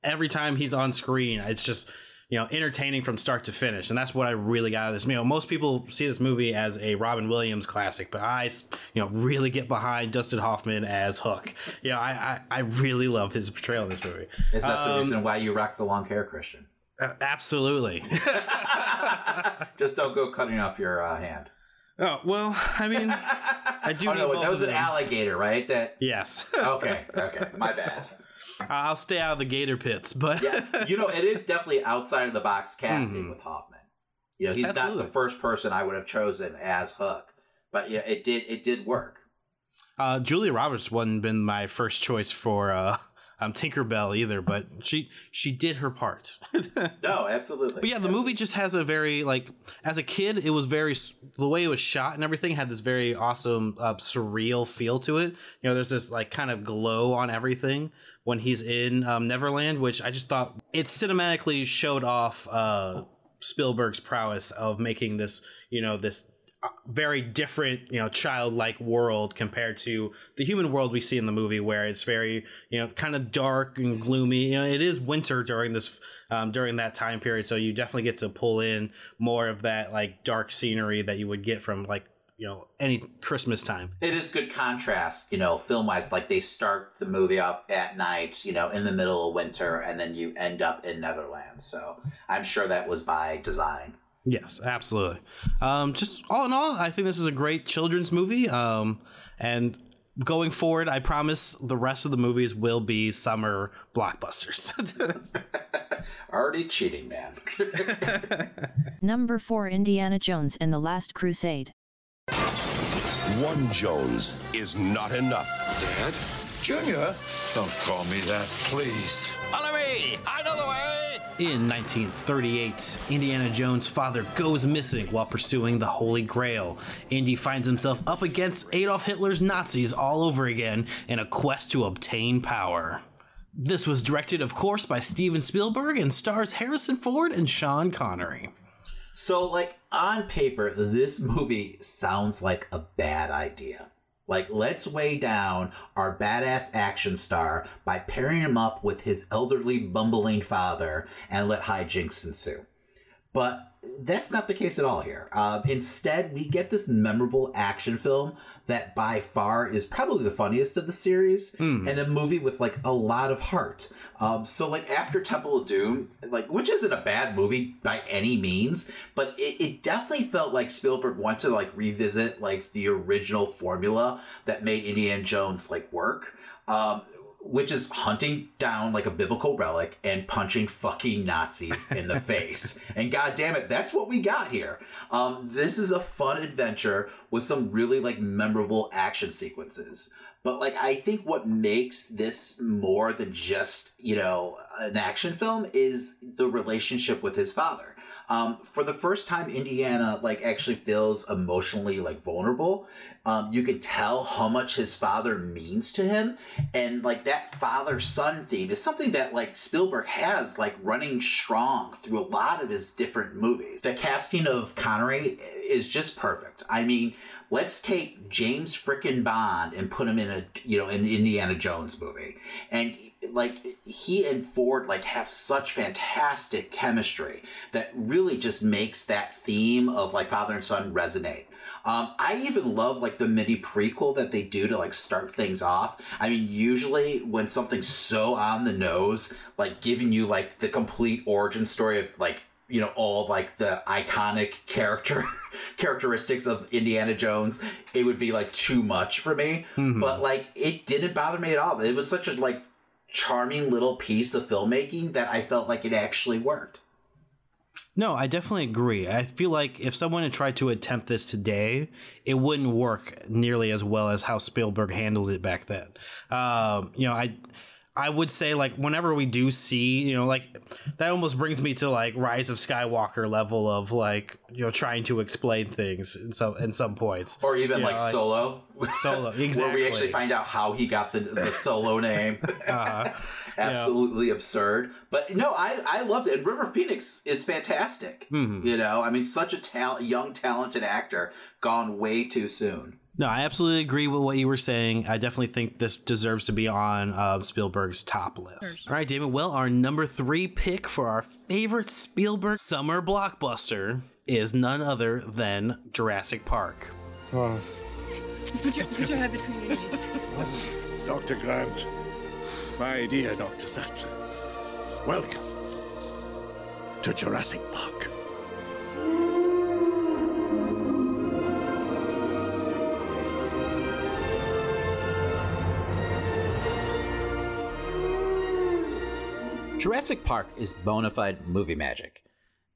every time he's on screen, it's just... you know, entertaining from start to finish. And that's what I really got out of this. You know, most people see this movie as a Robin Williams classic, but I, you know, really get behind Dustin Hoffman as Hook. You know, I, I, I really love his portrayal in this movie. Is that um, the reason why you rock the long hair, Christian? Uh, absolutely. Just don't go cutting off your uh, hand. Oh, well, I mean, I do. Oh, no, that was an alligator, right? That. Yes. okay. Okay. My bad. I'll stay out of the gator pits, but yeah, you know, it is definitely outside of the box casting mm-hmm. with Hoffman. You know, he's Absolutely. not the first person I would have chosen as Hook, but yeah, it did it did work. Uh, Julia Roberts wouldn't been my first choice for uh, um, Tinkerbell either, but she she did her part. No, absolutely. But yeah, the absolutely. movie just has a very, like, as a kid, it was very, the way it was shot and everything had this very awesome, uh, surreal feel to it. You know, there's this, like, kind of glow on everything when he's in um, Neverland, which I just thought it cinematically showed off uh, Spielberg's prowess of making this, you know, this very different, you know, childlike world compared to the human world we see in the movie, where it's very, you know, kind of dark and gloomy. You know, it is winter during this, um, during that time period, so you definitely get to pull in more of that, like, dark scenery that you would get from, like, you know, any Christmas time. It is good contrast, you know, film-wise. Like, they start the movie up at night, you know, in the middle of winter, and then you end up in Neverland. So I'm sure that was by design. Yes, absolutely. Um, just all in all, I think this is a great children's movie. Um, and going forward, I promise the rest of the movies will be summer blockbusters. Already cheating, man. Number four, Indiana Jones and the Last Crusade. One Jones is not enough. Dad? Junior? Don't call me that, please. Follow me! I know the way! In nineteen thirty-eight, Indiana Jones' father goes missing while pursuing the Holy Grail. Indy finds himself up against Adolf Hitler's Nazis all over again in a quest to obtain power. This was directed, of course, by Steven Spielberg and stars Harrison Ford and Sean Connery. So, like, on paper, this movie sounds like a bad idea. Like, let's weigh down our badass action star by pairing him up with his elderly, bumbling father and let hijinks ensue. But that's not the case at all here. Uh, instead, we get this memorable action film that by far is probably the funniest of the series, mm. and a movie with, like, a lot of heart. Um, so, like, after Temple of Doom, like, which isn't a bad movie by any means, but it, it definitely felt like Spielberg wanted to, like, revisit, like, the original formula that made Indiana Jones, like, work, um, which is hunting down, like, a biblical relic and punching fucking Nazis in the face. And goddammit, that's what we got here. Um, this is a fun adventure with some really, like, memorable action sequences. But, like, I think what makes this more than just, you know, an action film is the relationship with his father. Um, for the first time, Indiana, like, actually feels emotionally, like, vulnerable. Um, you can tell how much his father means to him. And, like, that father-son theme is something that, like, Spielberg has, like, running strong through a lot of his different movies. The casting of Connery is just perfect. I mean, let's take James frickin' Bond and put him in a, you know, an Indiana Jones movie. And, like, he and Ford, like, have such fantastic chemistry that really just makes that theme of, like, father and son resonate. Um, I even love, like, the mini prequel that they do to, like, start things off. I mean, usually when something's so on the nose, like, giving you, like, the complete origin story of, like, you know, all like the iconic character characteristics of Indiana Jones, it would be like too much for me. Mm-hmm. But like, it didn't bother me at all. It was such a like charming little piece of filmmaking that I felt like it actually worked. No, I definitely agree. I feel like if someone had tried to attempt this today, it wouldn't work nearly as well as how Spielberg handled it back then. Um, you know, I I would say, like, whenever we do see, you know, like, that almost brings me to, like, Rise of Skywalker level of, like, you know, trying to explain things in some, in some points. Or even, like, know, like, Solo. Solo, exactly. Where we actually find out how he got the, the Solo name. Uh-huh. Absolutely yeah. absurd. But, no, I, I loved it. And River Phoenix is fantastic. Mm-hmm. You know, I mean, such a tal- young, talented actor gone way too soon. No, I absolutely agree with what you were saying. I definitely think this deserves to be on uh, Spielberg's top list. All right, David. Well, our number three pick for our favorite Spielberg summer blockbuster is none other than Jurassic Park. Oh. Put your, put your head between your knees. Doctor Grant, my dear Doctor Thatcher, welcome to Jurassic Park. Jurassic Park is bona fide movie magic.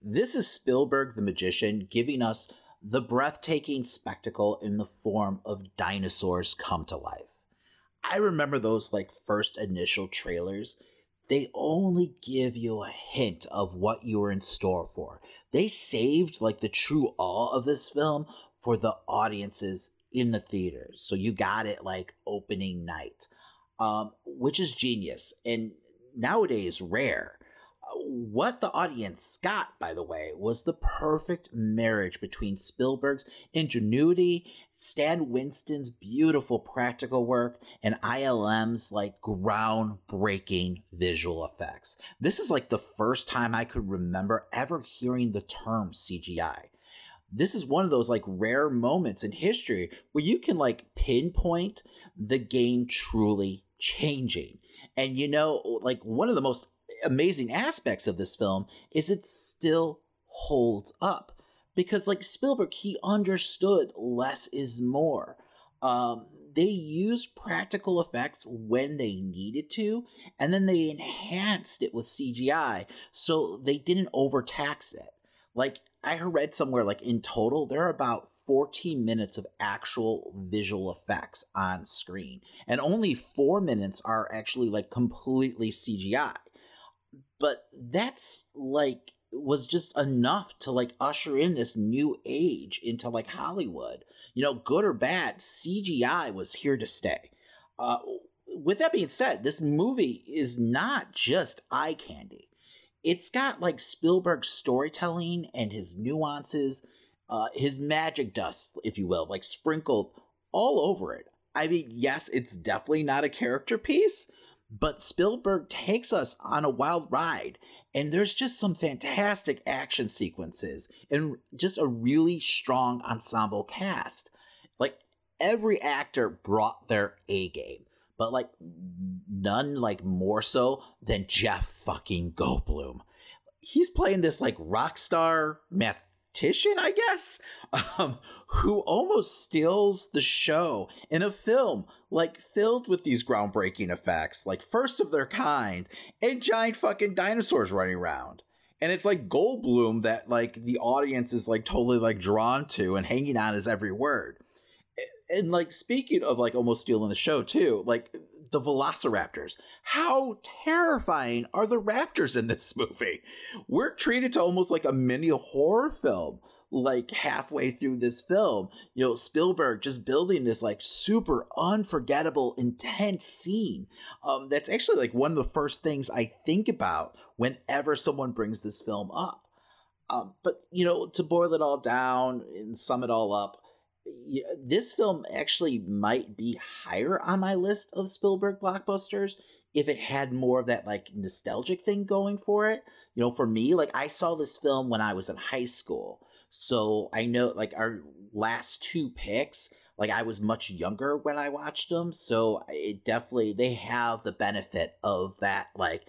This is Spielberg the magician giving us the breathtaking spectacle in the form of dinosaurs come to life. I remember those like first initial trailers. They only give you a hint of what you were in store for. They saved like the true awe of this film for the audiences in the theaters. So you got it like opening night, um, which is genius. And nowadays rare. What the audience got, by the way, was the perfect marriage between Spielberg's ingenuity, Stan Winston's beautiful practical work, and I L M's like groundbreaking visual effects. This is like the first time I could remember ever hearing the term C G I. This is one of those like rare moments in history where you can like pinpoint the game truly changing. And, you know, like one of the most amazing aspects of this film is it still holds up because like Spielberg, he understood less is more. Um, they used practical effects when they needed to, and then they enhanced it with C G I. So they didn't overtax it. Like I read somewhere like in total, there are about fourteen minutes of actual visual effects on screen, and only four minutes are actually like completely C G I. But that's like was just enough to like usher in this new age into like Hollywood. You know, good or bad, C G I was here to stay. Uh, with that being said, this movie is not just eye candy. It's got like Spielberg's storytelling and his nuances. Uh, his magic dust, if you will, like sprinkled all over it. I mean, yes, it's definitely not a character piece, but Spielberg takes us on a wild ride, and there's just some fantastic action sequences and just a really strong ensemble cast. Like every actor brought their A game, but like none like more so than Jeff fucking Goldblum. He's playing this like rock star math. Titian, I guess, um, who almost steals the show in a film like filled with these groundbreaking effects, like first of their kind, and giant fucking dinosaurs running around. And it's like Goldblum that like the audience is like totally like drawn to and hanging on his every word. And, and like speaking of like almost stealing the show too, like the velociraptors. How terrifying are the raptors in this movie? We're treated to almost like a mini horror film, like halfway through this film. You know, Spielberg just building this like super unforgettable, intense scene. Um, that's actually like one of the first things I think about whenever someone brings this film up. Um, but, you know, to boil it all down and sum it all up, this film actually might be higher on my list of Spielberg blockbusters if it had more of that like nostalgic thing going for it. You know, for me, like I saw this film when I was in high school. So I know like our last two picks, like I was much younger when I watched them. So it definitely, they have the benefit of that like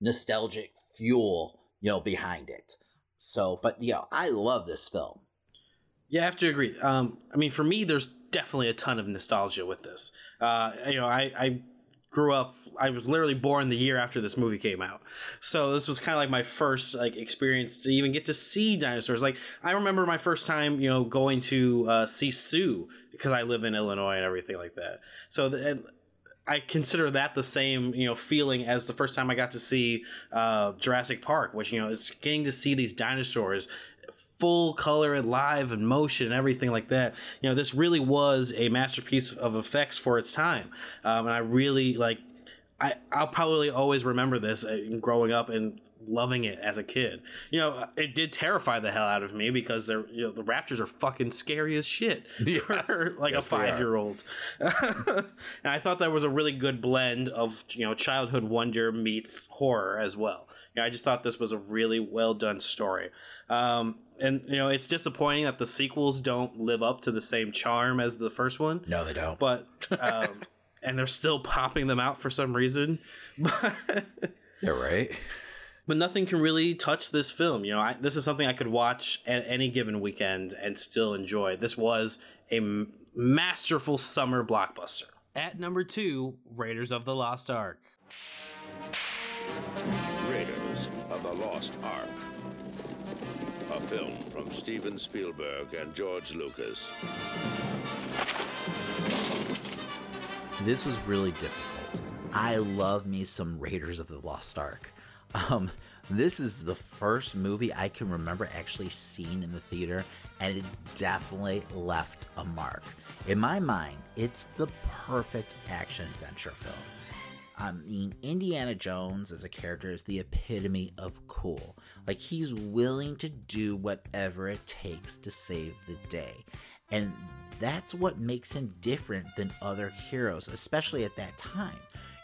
nostalgic fuel, you know, behind it. So, but yeah, I love this film. Yeah, I have to agree. Um, I mean, for me, there's definitely a ton of nostalgia with this. Uh, you know, I, I grew up, I was literally born the year after this movie came out. So this was kind of like my first like experience to even get to see dinosaurs. Like, I remember my first time, you know, going to uh, see Sue, because I live in Illinois and everything like that. So the, I consider that the same, you know, feeling as the first time I got to see uh, Jurassic Park, which, you know, it's getting to see these dinosaurs full color and live and motion and everything like that. You know, this really was a masterpiece of effects for its time. Um, and I really like, I, I'll probably always remember this growing up and loving it as a kid. You know, it did terrify the hell out of me because they're, you know, the raptors are fucking scary as shit yes. for like yes, a five-year-old. And I thought that was a really good blend of, you know, childhood wonder meets horror as well. You know, I just thought this was a really well done story. Um, and, you know, it's disappointing that the sequels don't live up to the same charm as the first one. No, they don't. But um, and they're still popping them out for some reason. You're right. But nothing can really touch this film. You know, I, this is something I could watch at any given weekend and still enjoy. This was a m- masterful summer blockbuster. At number two, Raiders of the Lost Ark. Raiders of the Lost Ark. A film from Steven Spielberg and George Lucas. This was really difficult. I love me some Raiders of the Lost Ark. Um, this is the first movie I can remember actually seeing in the theater, and it definitely left a mark. In my mind, it's the perfect action-adventure film. I mean, Indiana Jones as a character is the epitome of cool. Like, he's willing to do whatever it takes to save the day. And that's what makes him different than other heroes, especially at that time.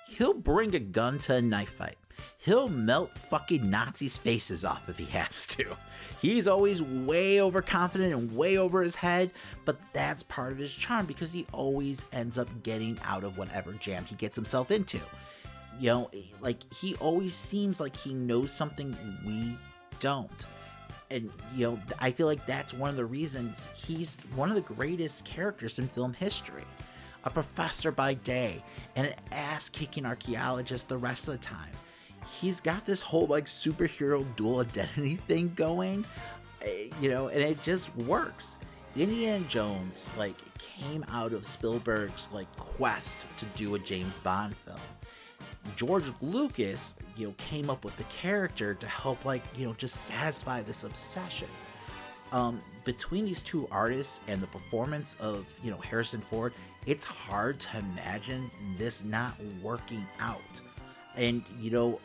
He'll bring a gun to a knife fight. He'll melt fucking Nazis' faces off if he has to. He's always way overconfident and way over his head, but that's part of his charm because he always ends up getting out of whatever jam he gets himself into. You know, like, he always seems like he knows something we don't. And, you know, I feel like that's one of the reasons he's one of the greatest characters in film history. A professor by day and an ass-kicking archaeologist the rest of the time. He's got this whole like superhero dual identity thing going, you know, and it just works. Indiana Jones like came out of Spielberg's like quest to do a James Bond film. George Lucas, you know, came up with the character to help like, you know, just satisfy this obsession. Um, between these two artists and the performance of, you know, Harrison Ford, it's hard to imagine this not working out. And, you know,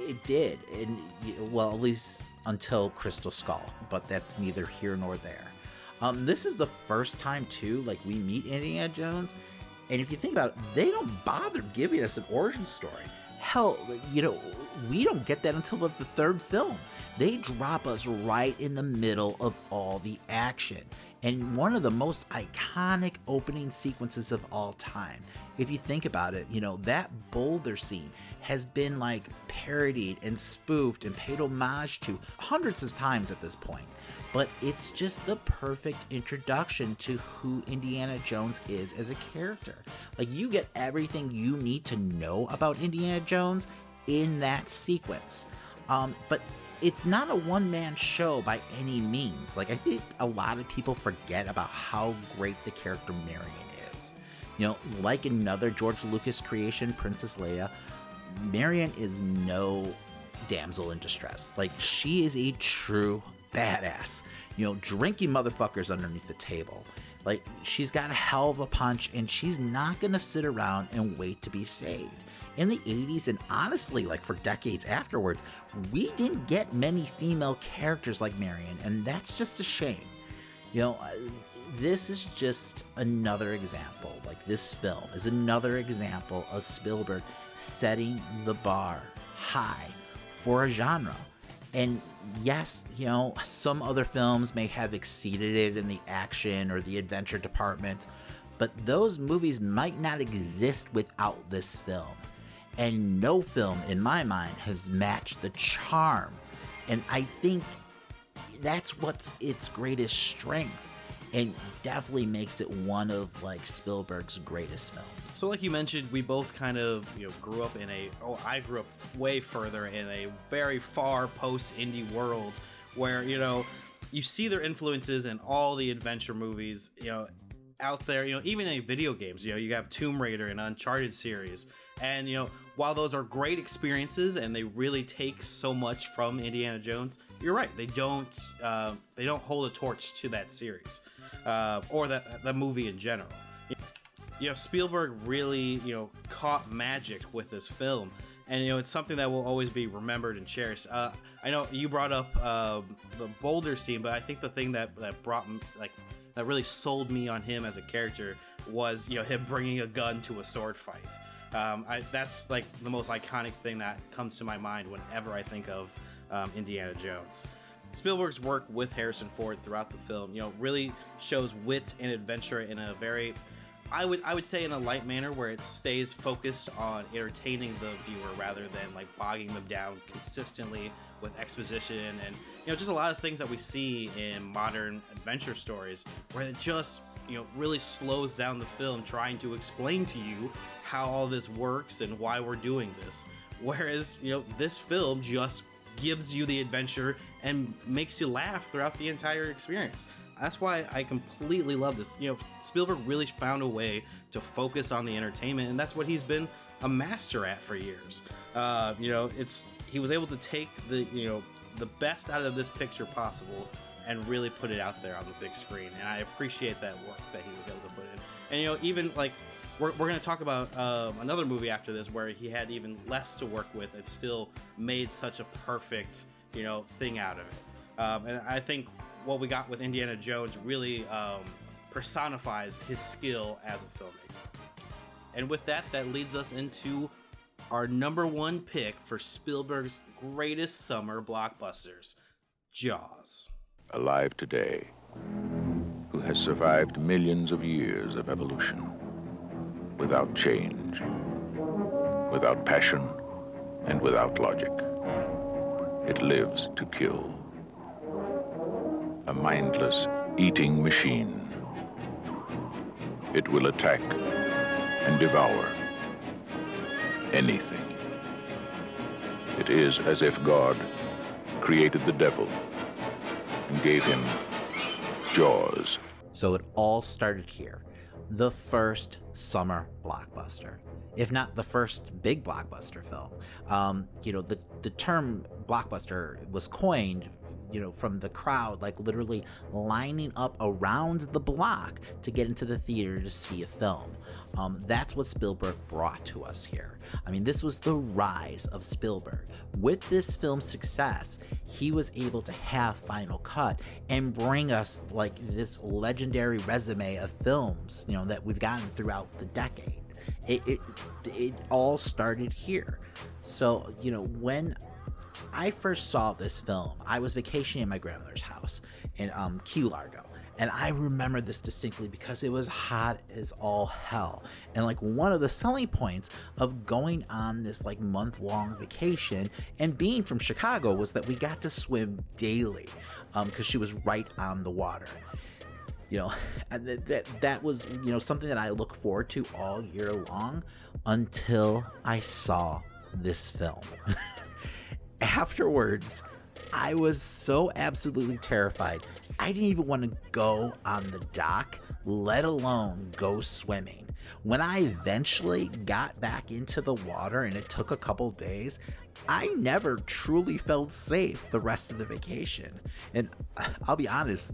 it did. And, you know, well, at least until Crystal Skull, but that's neither here nor there. Um, this is the first time, too, like, we meet Indiana Jones. And if you think about it, they don't bother giving us an origin story. Hell, you know, we don't get that until the third film. They drop us right in the middle of all the action. And one of the most iconic opening sequences of all time. If you think about it, you know, that boulder scene has been like parodied and spoofed and paid homage to hundreds of times at this point. But it's just the perfect introduction to who Indiana Jones is as a character. Like, you get everything you need to know about Indiana Jones in that sequence. Um, but... It's not a one-man show by any means. Like, I think a lot of people forget about how great the character Marion is. You know, like another George Lucas creation, Princess Leia, Marion is no damsel in distress. Like, she is a true badass. You know, drinking motherfuckers underneath the table. Like, she's got a hell of a punch, and she's not going to sit around and wait to be saved. In the eighties, and honestly, like for decades afterwards, we didn't get many female characters like Marion, and that's just a shame. You know, this is just another example. Like, this film is another example of Spielberg setting the bar high for a genre. And yes, you know, some other films may have exceeded it in the action or the adventure department, but those movies might not exist without this film. And no film, in my mind, has matched the charm And I think that's what's its greatest strength, and definitely makes it one of like Spielberg's greatest films. So like you mentioned, we both kind of, you know, grew up in a, oh, I grew up way further in a very far post-indie world where, you know, you see their influences in all the adventure movies, you know, out there, you know, even in video games, you know, you have Tomb Raider and Uncharted series. And, you know, while those are great experiences and they really take so much from Indiana Jones, you're right. They don't uh, they don't hold a torch to that series uh, or that, that movie in general. You know, Spielberg really, you know, caught magic with this film. And, you know, it's something that will always be remembered and cherished. Uh, I know you brought up uh, the boulder scene, but I think the thing that, that brought, like, that really sold me on him as a character was, you know, him bringing a gun to a sword fight. Um, I, that's like the most iconic thing that comes to my mind whenever I think of um, Indiana Jones. Spielberg's work with Harrison Ford throughout the film, you know, really shows wit and adventure in a very, I would I would say in a light manner, where it stays focused on entertaining the viewer rather than like bogging them down consistently with exposition and, you know, just a lot of things that we see in modern adventure stories where it just, you know, really slows down the film trying to explain to you how all this works and why we're doing this. Whereas, you know, this film just gives you the adventure and makes you laugh throughout the entire experience. That's why I completely love this. You know, Spielberg really found a way to focus on the entertainment, and that's what he's been a master at for years. Uh, you know, it's he was able to take the, you know, the best out of this picture possible and really put it out there on the big screen. And I appreciate that work that he was able to put in. And, you know, even like we're we're gonna talk about um, another movie after this where he had even less to work with and still made such a perfect, you know, thing out of it. Um, and I think what we got with Indiana Jones really um, personifies his skill as a filmmaker. And with that, that leads us into our number one pick for Spielberg's greatest summer blockbusters, Jaws. Alive today, who has survived millions of years of evolution, without change, without passion, and without logic. It lives to kill. A mindless eating machine. It will attack and devour anything. It is as if God created the devil and gave him jaws. So it all started here. The first summer blockbuster, if not the first big blockbuster film. Um, you know, the, the term blockbuster was coined, you know, from the crowd, like literally lining up around the block to get into the theater to see a film. Um, that's what Spielberg brought to us here. I mean, this was the rise of Spielberg. With this film's success, he was able to have Final Cut and bring us like this legendary resume of films, you know, that we've gotten throughout the decade. It it, it all started here. So, you know, when I first saw this film, I was vacationing at my grandmother's house in um, Key Largo, and I remember this distinctly because it was hot as all hell. And like one of the selling points of going on this like month-long vacation and being from Chicago was that we got to swim daily um, because she was right on the water. You know, and that, that that was, you know, something that I look forward to all year long until I saw this film. Afterwards, I was so absolutely terrified. I didn't even want to go on the dock, let alone go swimming. When I eventually got back into the water, and it took a couple days, I never truly felt safe the rest of the vacation. And I'll be honest,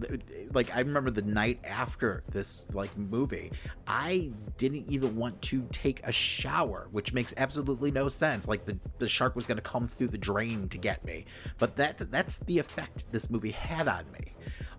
like I remember the night after this like movie, I didn't even want to take a shower, which makes absolutely no sense. Like the, the shark was going to come through the drain to get me. But that that's the effect this movie had on me.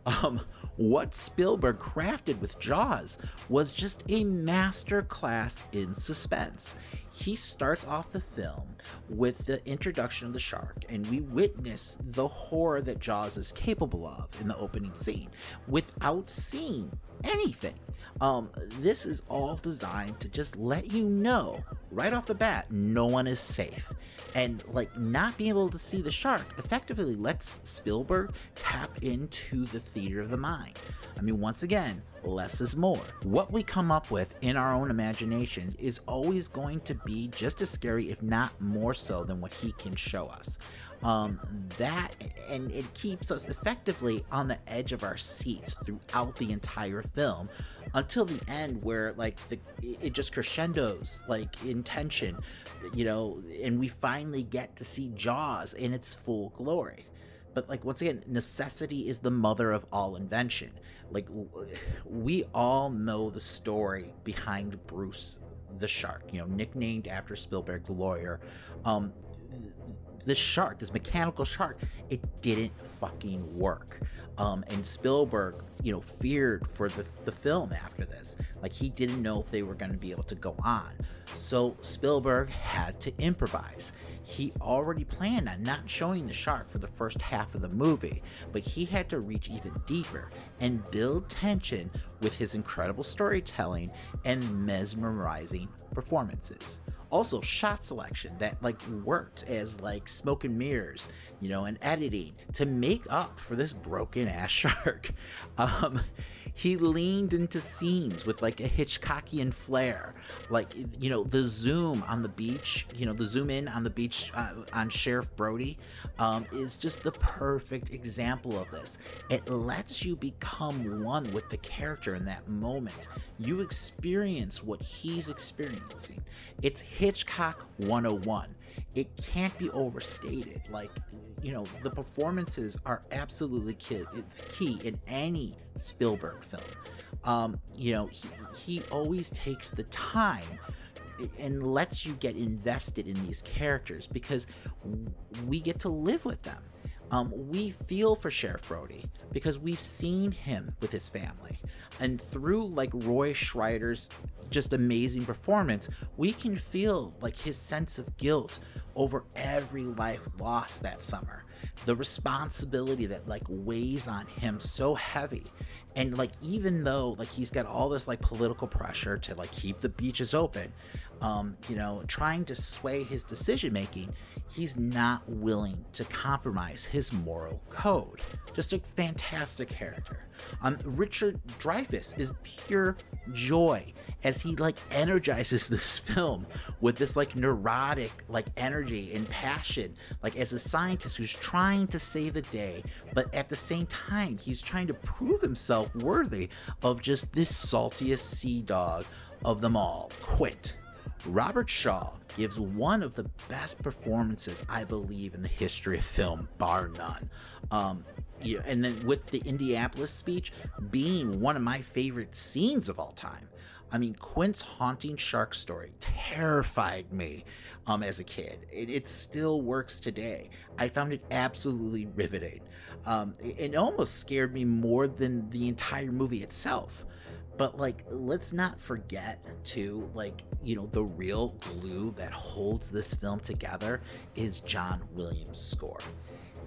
Um, what Spielberg crafted with Jaws was just a masterclass in suspense. he starts off the film with the introduction of the shark, and we witness the horror that Jaws is capable of in the opening scene without seeing anything. Um, this is all designed to just let you know right off the bat, no one is safe. And like not being able to see the shark effectively lets Spielberg tap into the theater of the mind. I mean, once again, less is more. What we come up with in our own imagination is always going to be just as scary, if not more so, than what he can show us. Um, that, and it keeps us effectively on the edge of our seats throughout the entire film until the end, where like the, it just crescendos like in tension, you know, and we finally get to see Jaws in its full glory. But like, once again, necessity is the mother of all invention. Like, we all know the story behind Bruce the shark, you know, nicknamed after Spielberg's lawyer. Um, this shark, this mechanical shark, it didn't fucking work. Um, and Spielberg, you know, feared for the, the film after this. Like, he didn't know if they were going to be able to go on. So Spielberg had to improvise. He already planned on not showing the shark for the first half of the movie, but he had to reach even deeper and build tension with his incredible storytelling and mesmerizing performances. Also, shot selection that like worked as like smoke and mirrors, you know, and editing to make up for this broken ass shark. Um, he leaned into scenes with like a Hitchcockian flair, like, you know, the zoom on the beach, you know, the zoom in on the beach uh, on Sheriff Brody um, is just the perfect example of this. It lets you become one with the character in that moment. You experience what he's experiencing. It's Hitchcock one oh one. It can't be overstated. Like, you know, the performances are absolutely key, key in any Spielberg film. Um, you know, he, he always takes the time and lets you get invested in these characters because we get to live with them. Um, we feel for Sheriff Brody because we've seen him with his family. And through like Roy Scheider's just amazing performance, we can feel like his sense of guilt over every life lost that summer. The responsibility that like weighs on him so heavy. And like, even though like he's got all this like political pressure to like keep the beaches open, um, you know, trying to sway his decision making, he's not willing to compromise his moral code. Just a fantastic character. Um, Richard Dreyfuss is pure joy as he like energizes this film with this like neurotic like energy and passion, like as a scientist who's trying to save the day, but at the same time he's trying to prove himself worthy of just this saltiest sea dog of them all, Quint. Robert Shaw gives one of the best performances, I believe, in the history of film, bar none. Um, you know, and then with the Indianapolis speech being one of my favorite scenes of all time. I mean, Quint's haunting shark story terrified me um, as a kid. It, it still works today. I found it absolutely riveting. Um, it, it almost scared me more than the entire movie itself. But like, let's not forget too, like, you know, the real glue that holds this film together is John Williams' score.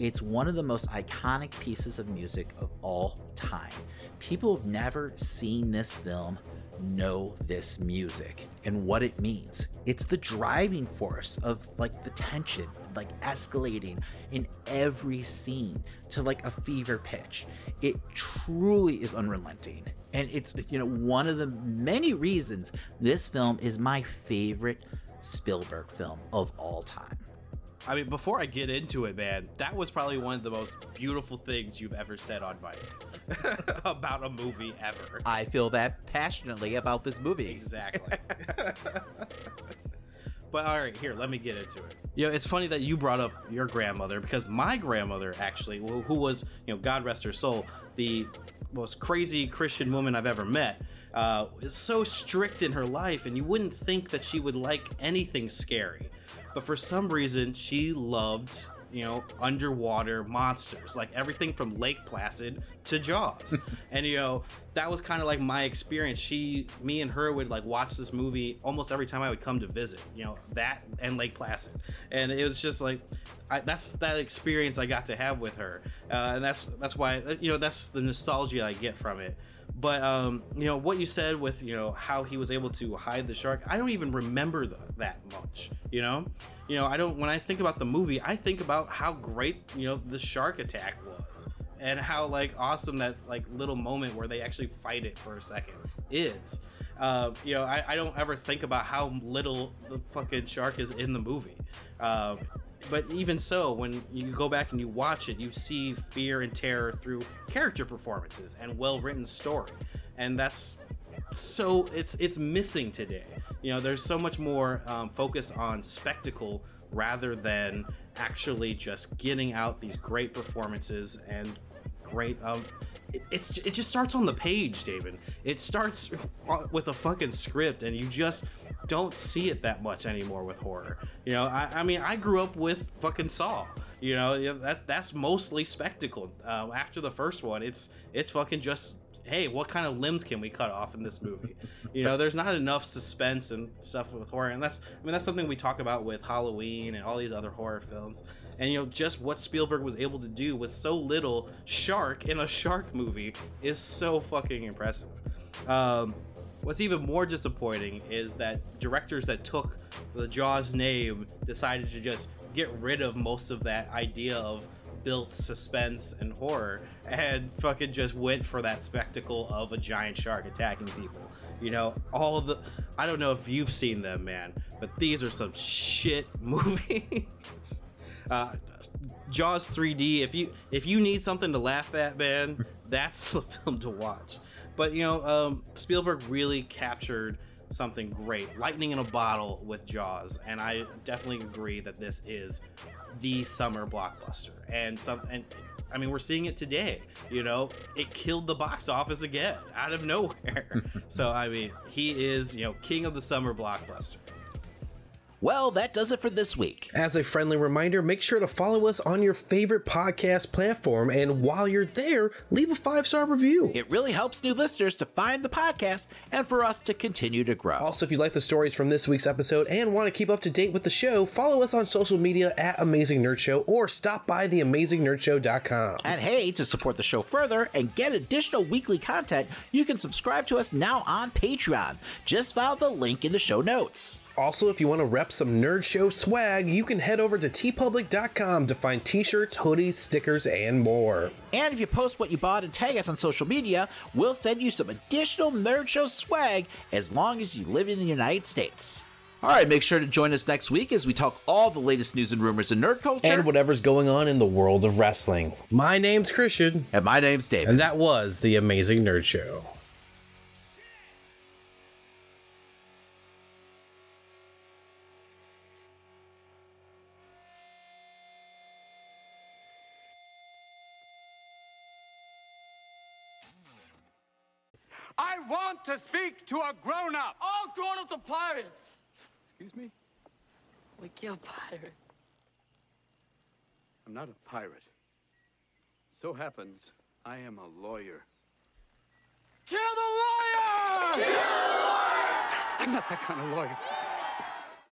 It's one of the most iconic pieces of music of all time. People who've never seen this film know this music and what it means. It's the driving force of like the tension, like escalating in every scene to like a fever pitch. It truly is unrelenting. And it's, you know, one of the many reasons this film is my favorite Spielberg film of all time. I mean, before I get into it, man, that was probably one of the most beautiful things you've ever said on mic about a movie ever. I feel that passionately about this movie. Exactly. But all right, here, let me get into it. You know, it's funny that you brought up your grandmother, because my grandmother, actually, who was, you know, God rest her soul, the most crazy Christian woman I've ever met, uh, is so strict in her life, and you wouldn't think that she would like anything scary. But for some reason, she loved you know, underwater monsters, like everything from Lake Placid to Jaws. And, you know, that was kind of like my experience. She, me and her would like watch this movie almost every time I would come to visit, you know, that and Lake Placid. And it was just like, I, that's that experience I got to have with her. Uh, and that's, that's why, you know, that's the nostalgia I get from it. But, um, you know, what you said with, you know, how he was able to hide the shark, I don't even remember the, that much, you know? You know, I don't, when I think about the movie, I think about how great, you know, the shark attack was and how, like, awesome that, like, little moment where they actually fight it for a second is. Uh, you know, I, I don't ever think about how little the fucking shark is in the movie. Um, but even so, when you go back and you watch it, you see fear and terror through character performances and well-written story, and that's so it's it's missing today. You know, there's so much more um, focus on spectacle rather than actually just getting out these great performances and great. Um, it, it's it just starts on the page, David. It starts with a fucking script, and you just don't see it that much anymore with horror. You know, I, I mean, I grew up with fucking Saw. You know, that that's mostly spectacle. Uh, after the first one, it's it's fucking just, hey, what kind of limbs can we cut off in this movie? You know, there's not enough suspense and stuff with horror. And that's, I mean, that's something we talk about with Halloween and all these other horror films. And, you know, just what Spielberg was able to do with so little shark in a shark movie is so fucking impressive. Um, what's even more disappointing is that directors that took the Jaws name decided to just get rid of most of that idea of built suspense and horror and fucking just went for that spectacle of a giant shark attacking people. You know, all the, I don't know if you've seen them, man, but these are some shit movies. uh Jaws three D, if you if you need something to laugh at, man, that's the film to watch. But, you know, um Spielberg really captured something great, lightning in a bottle with Jaws, and I definitely agree that this is the summer blockbuster. And some, and I mean, we're seeing it today. You know, it killed the box office again out of nowhere. So I mean, he is, you know, king of the summer blockbuster. Well, that does it for this week. As a friendly reminder, make sure to follow us on your favorite podcast platform, and while you're there, leave a five-star review. It really helps new listeners to find the podcast and for us to continue to grow. Also, if you like the stories from this week's episode and want to keep up to date with the show, follow us on social media at Amazing Nerd Show or stop by the amazing nerd show dot com. And hey, to support the show further and get additional weekly content, you can subscribe to us now on Patreon. Just follow the link in the show notes. Also, if you want to rep some Nerd Show swag, you can head over to tee public dot com to find t-shirts, hoodies, stickers, and more. And if you post what you bought and tag us on social media, we'll send you some additional Nerd Show swag as long as you live in the United States. All right, make sure to join us next week as we talk all the latest news and rumors in nerd culture. And whatever's going on in the world of wrestling. My name's Christian. And my name's David. And that was The Amazing Nerd Show. I want to speak to a grown-up. All grown-ups are pirates. Excuse me? We kill pirates. I'm not a pirate. So happens, I am a lawyer. Kill the lawyer! Kill the lawyer! I'm not that kind of lawyer.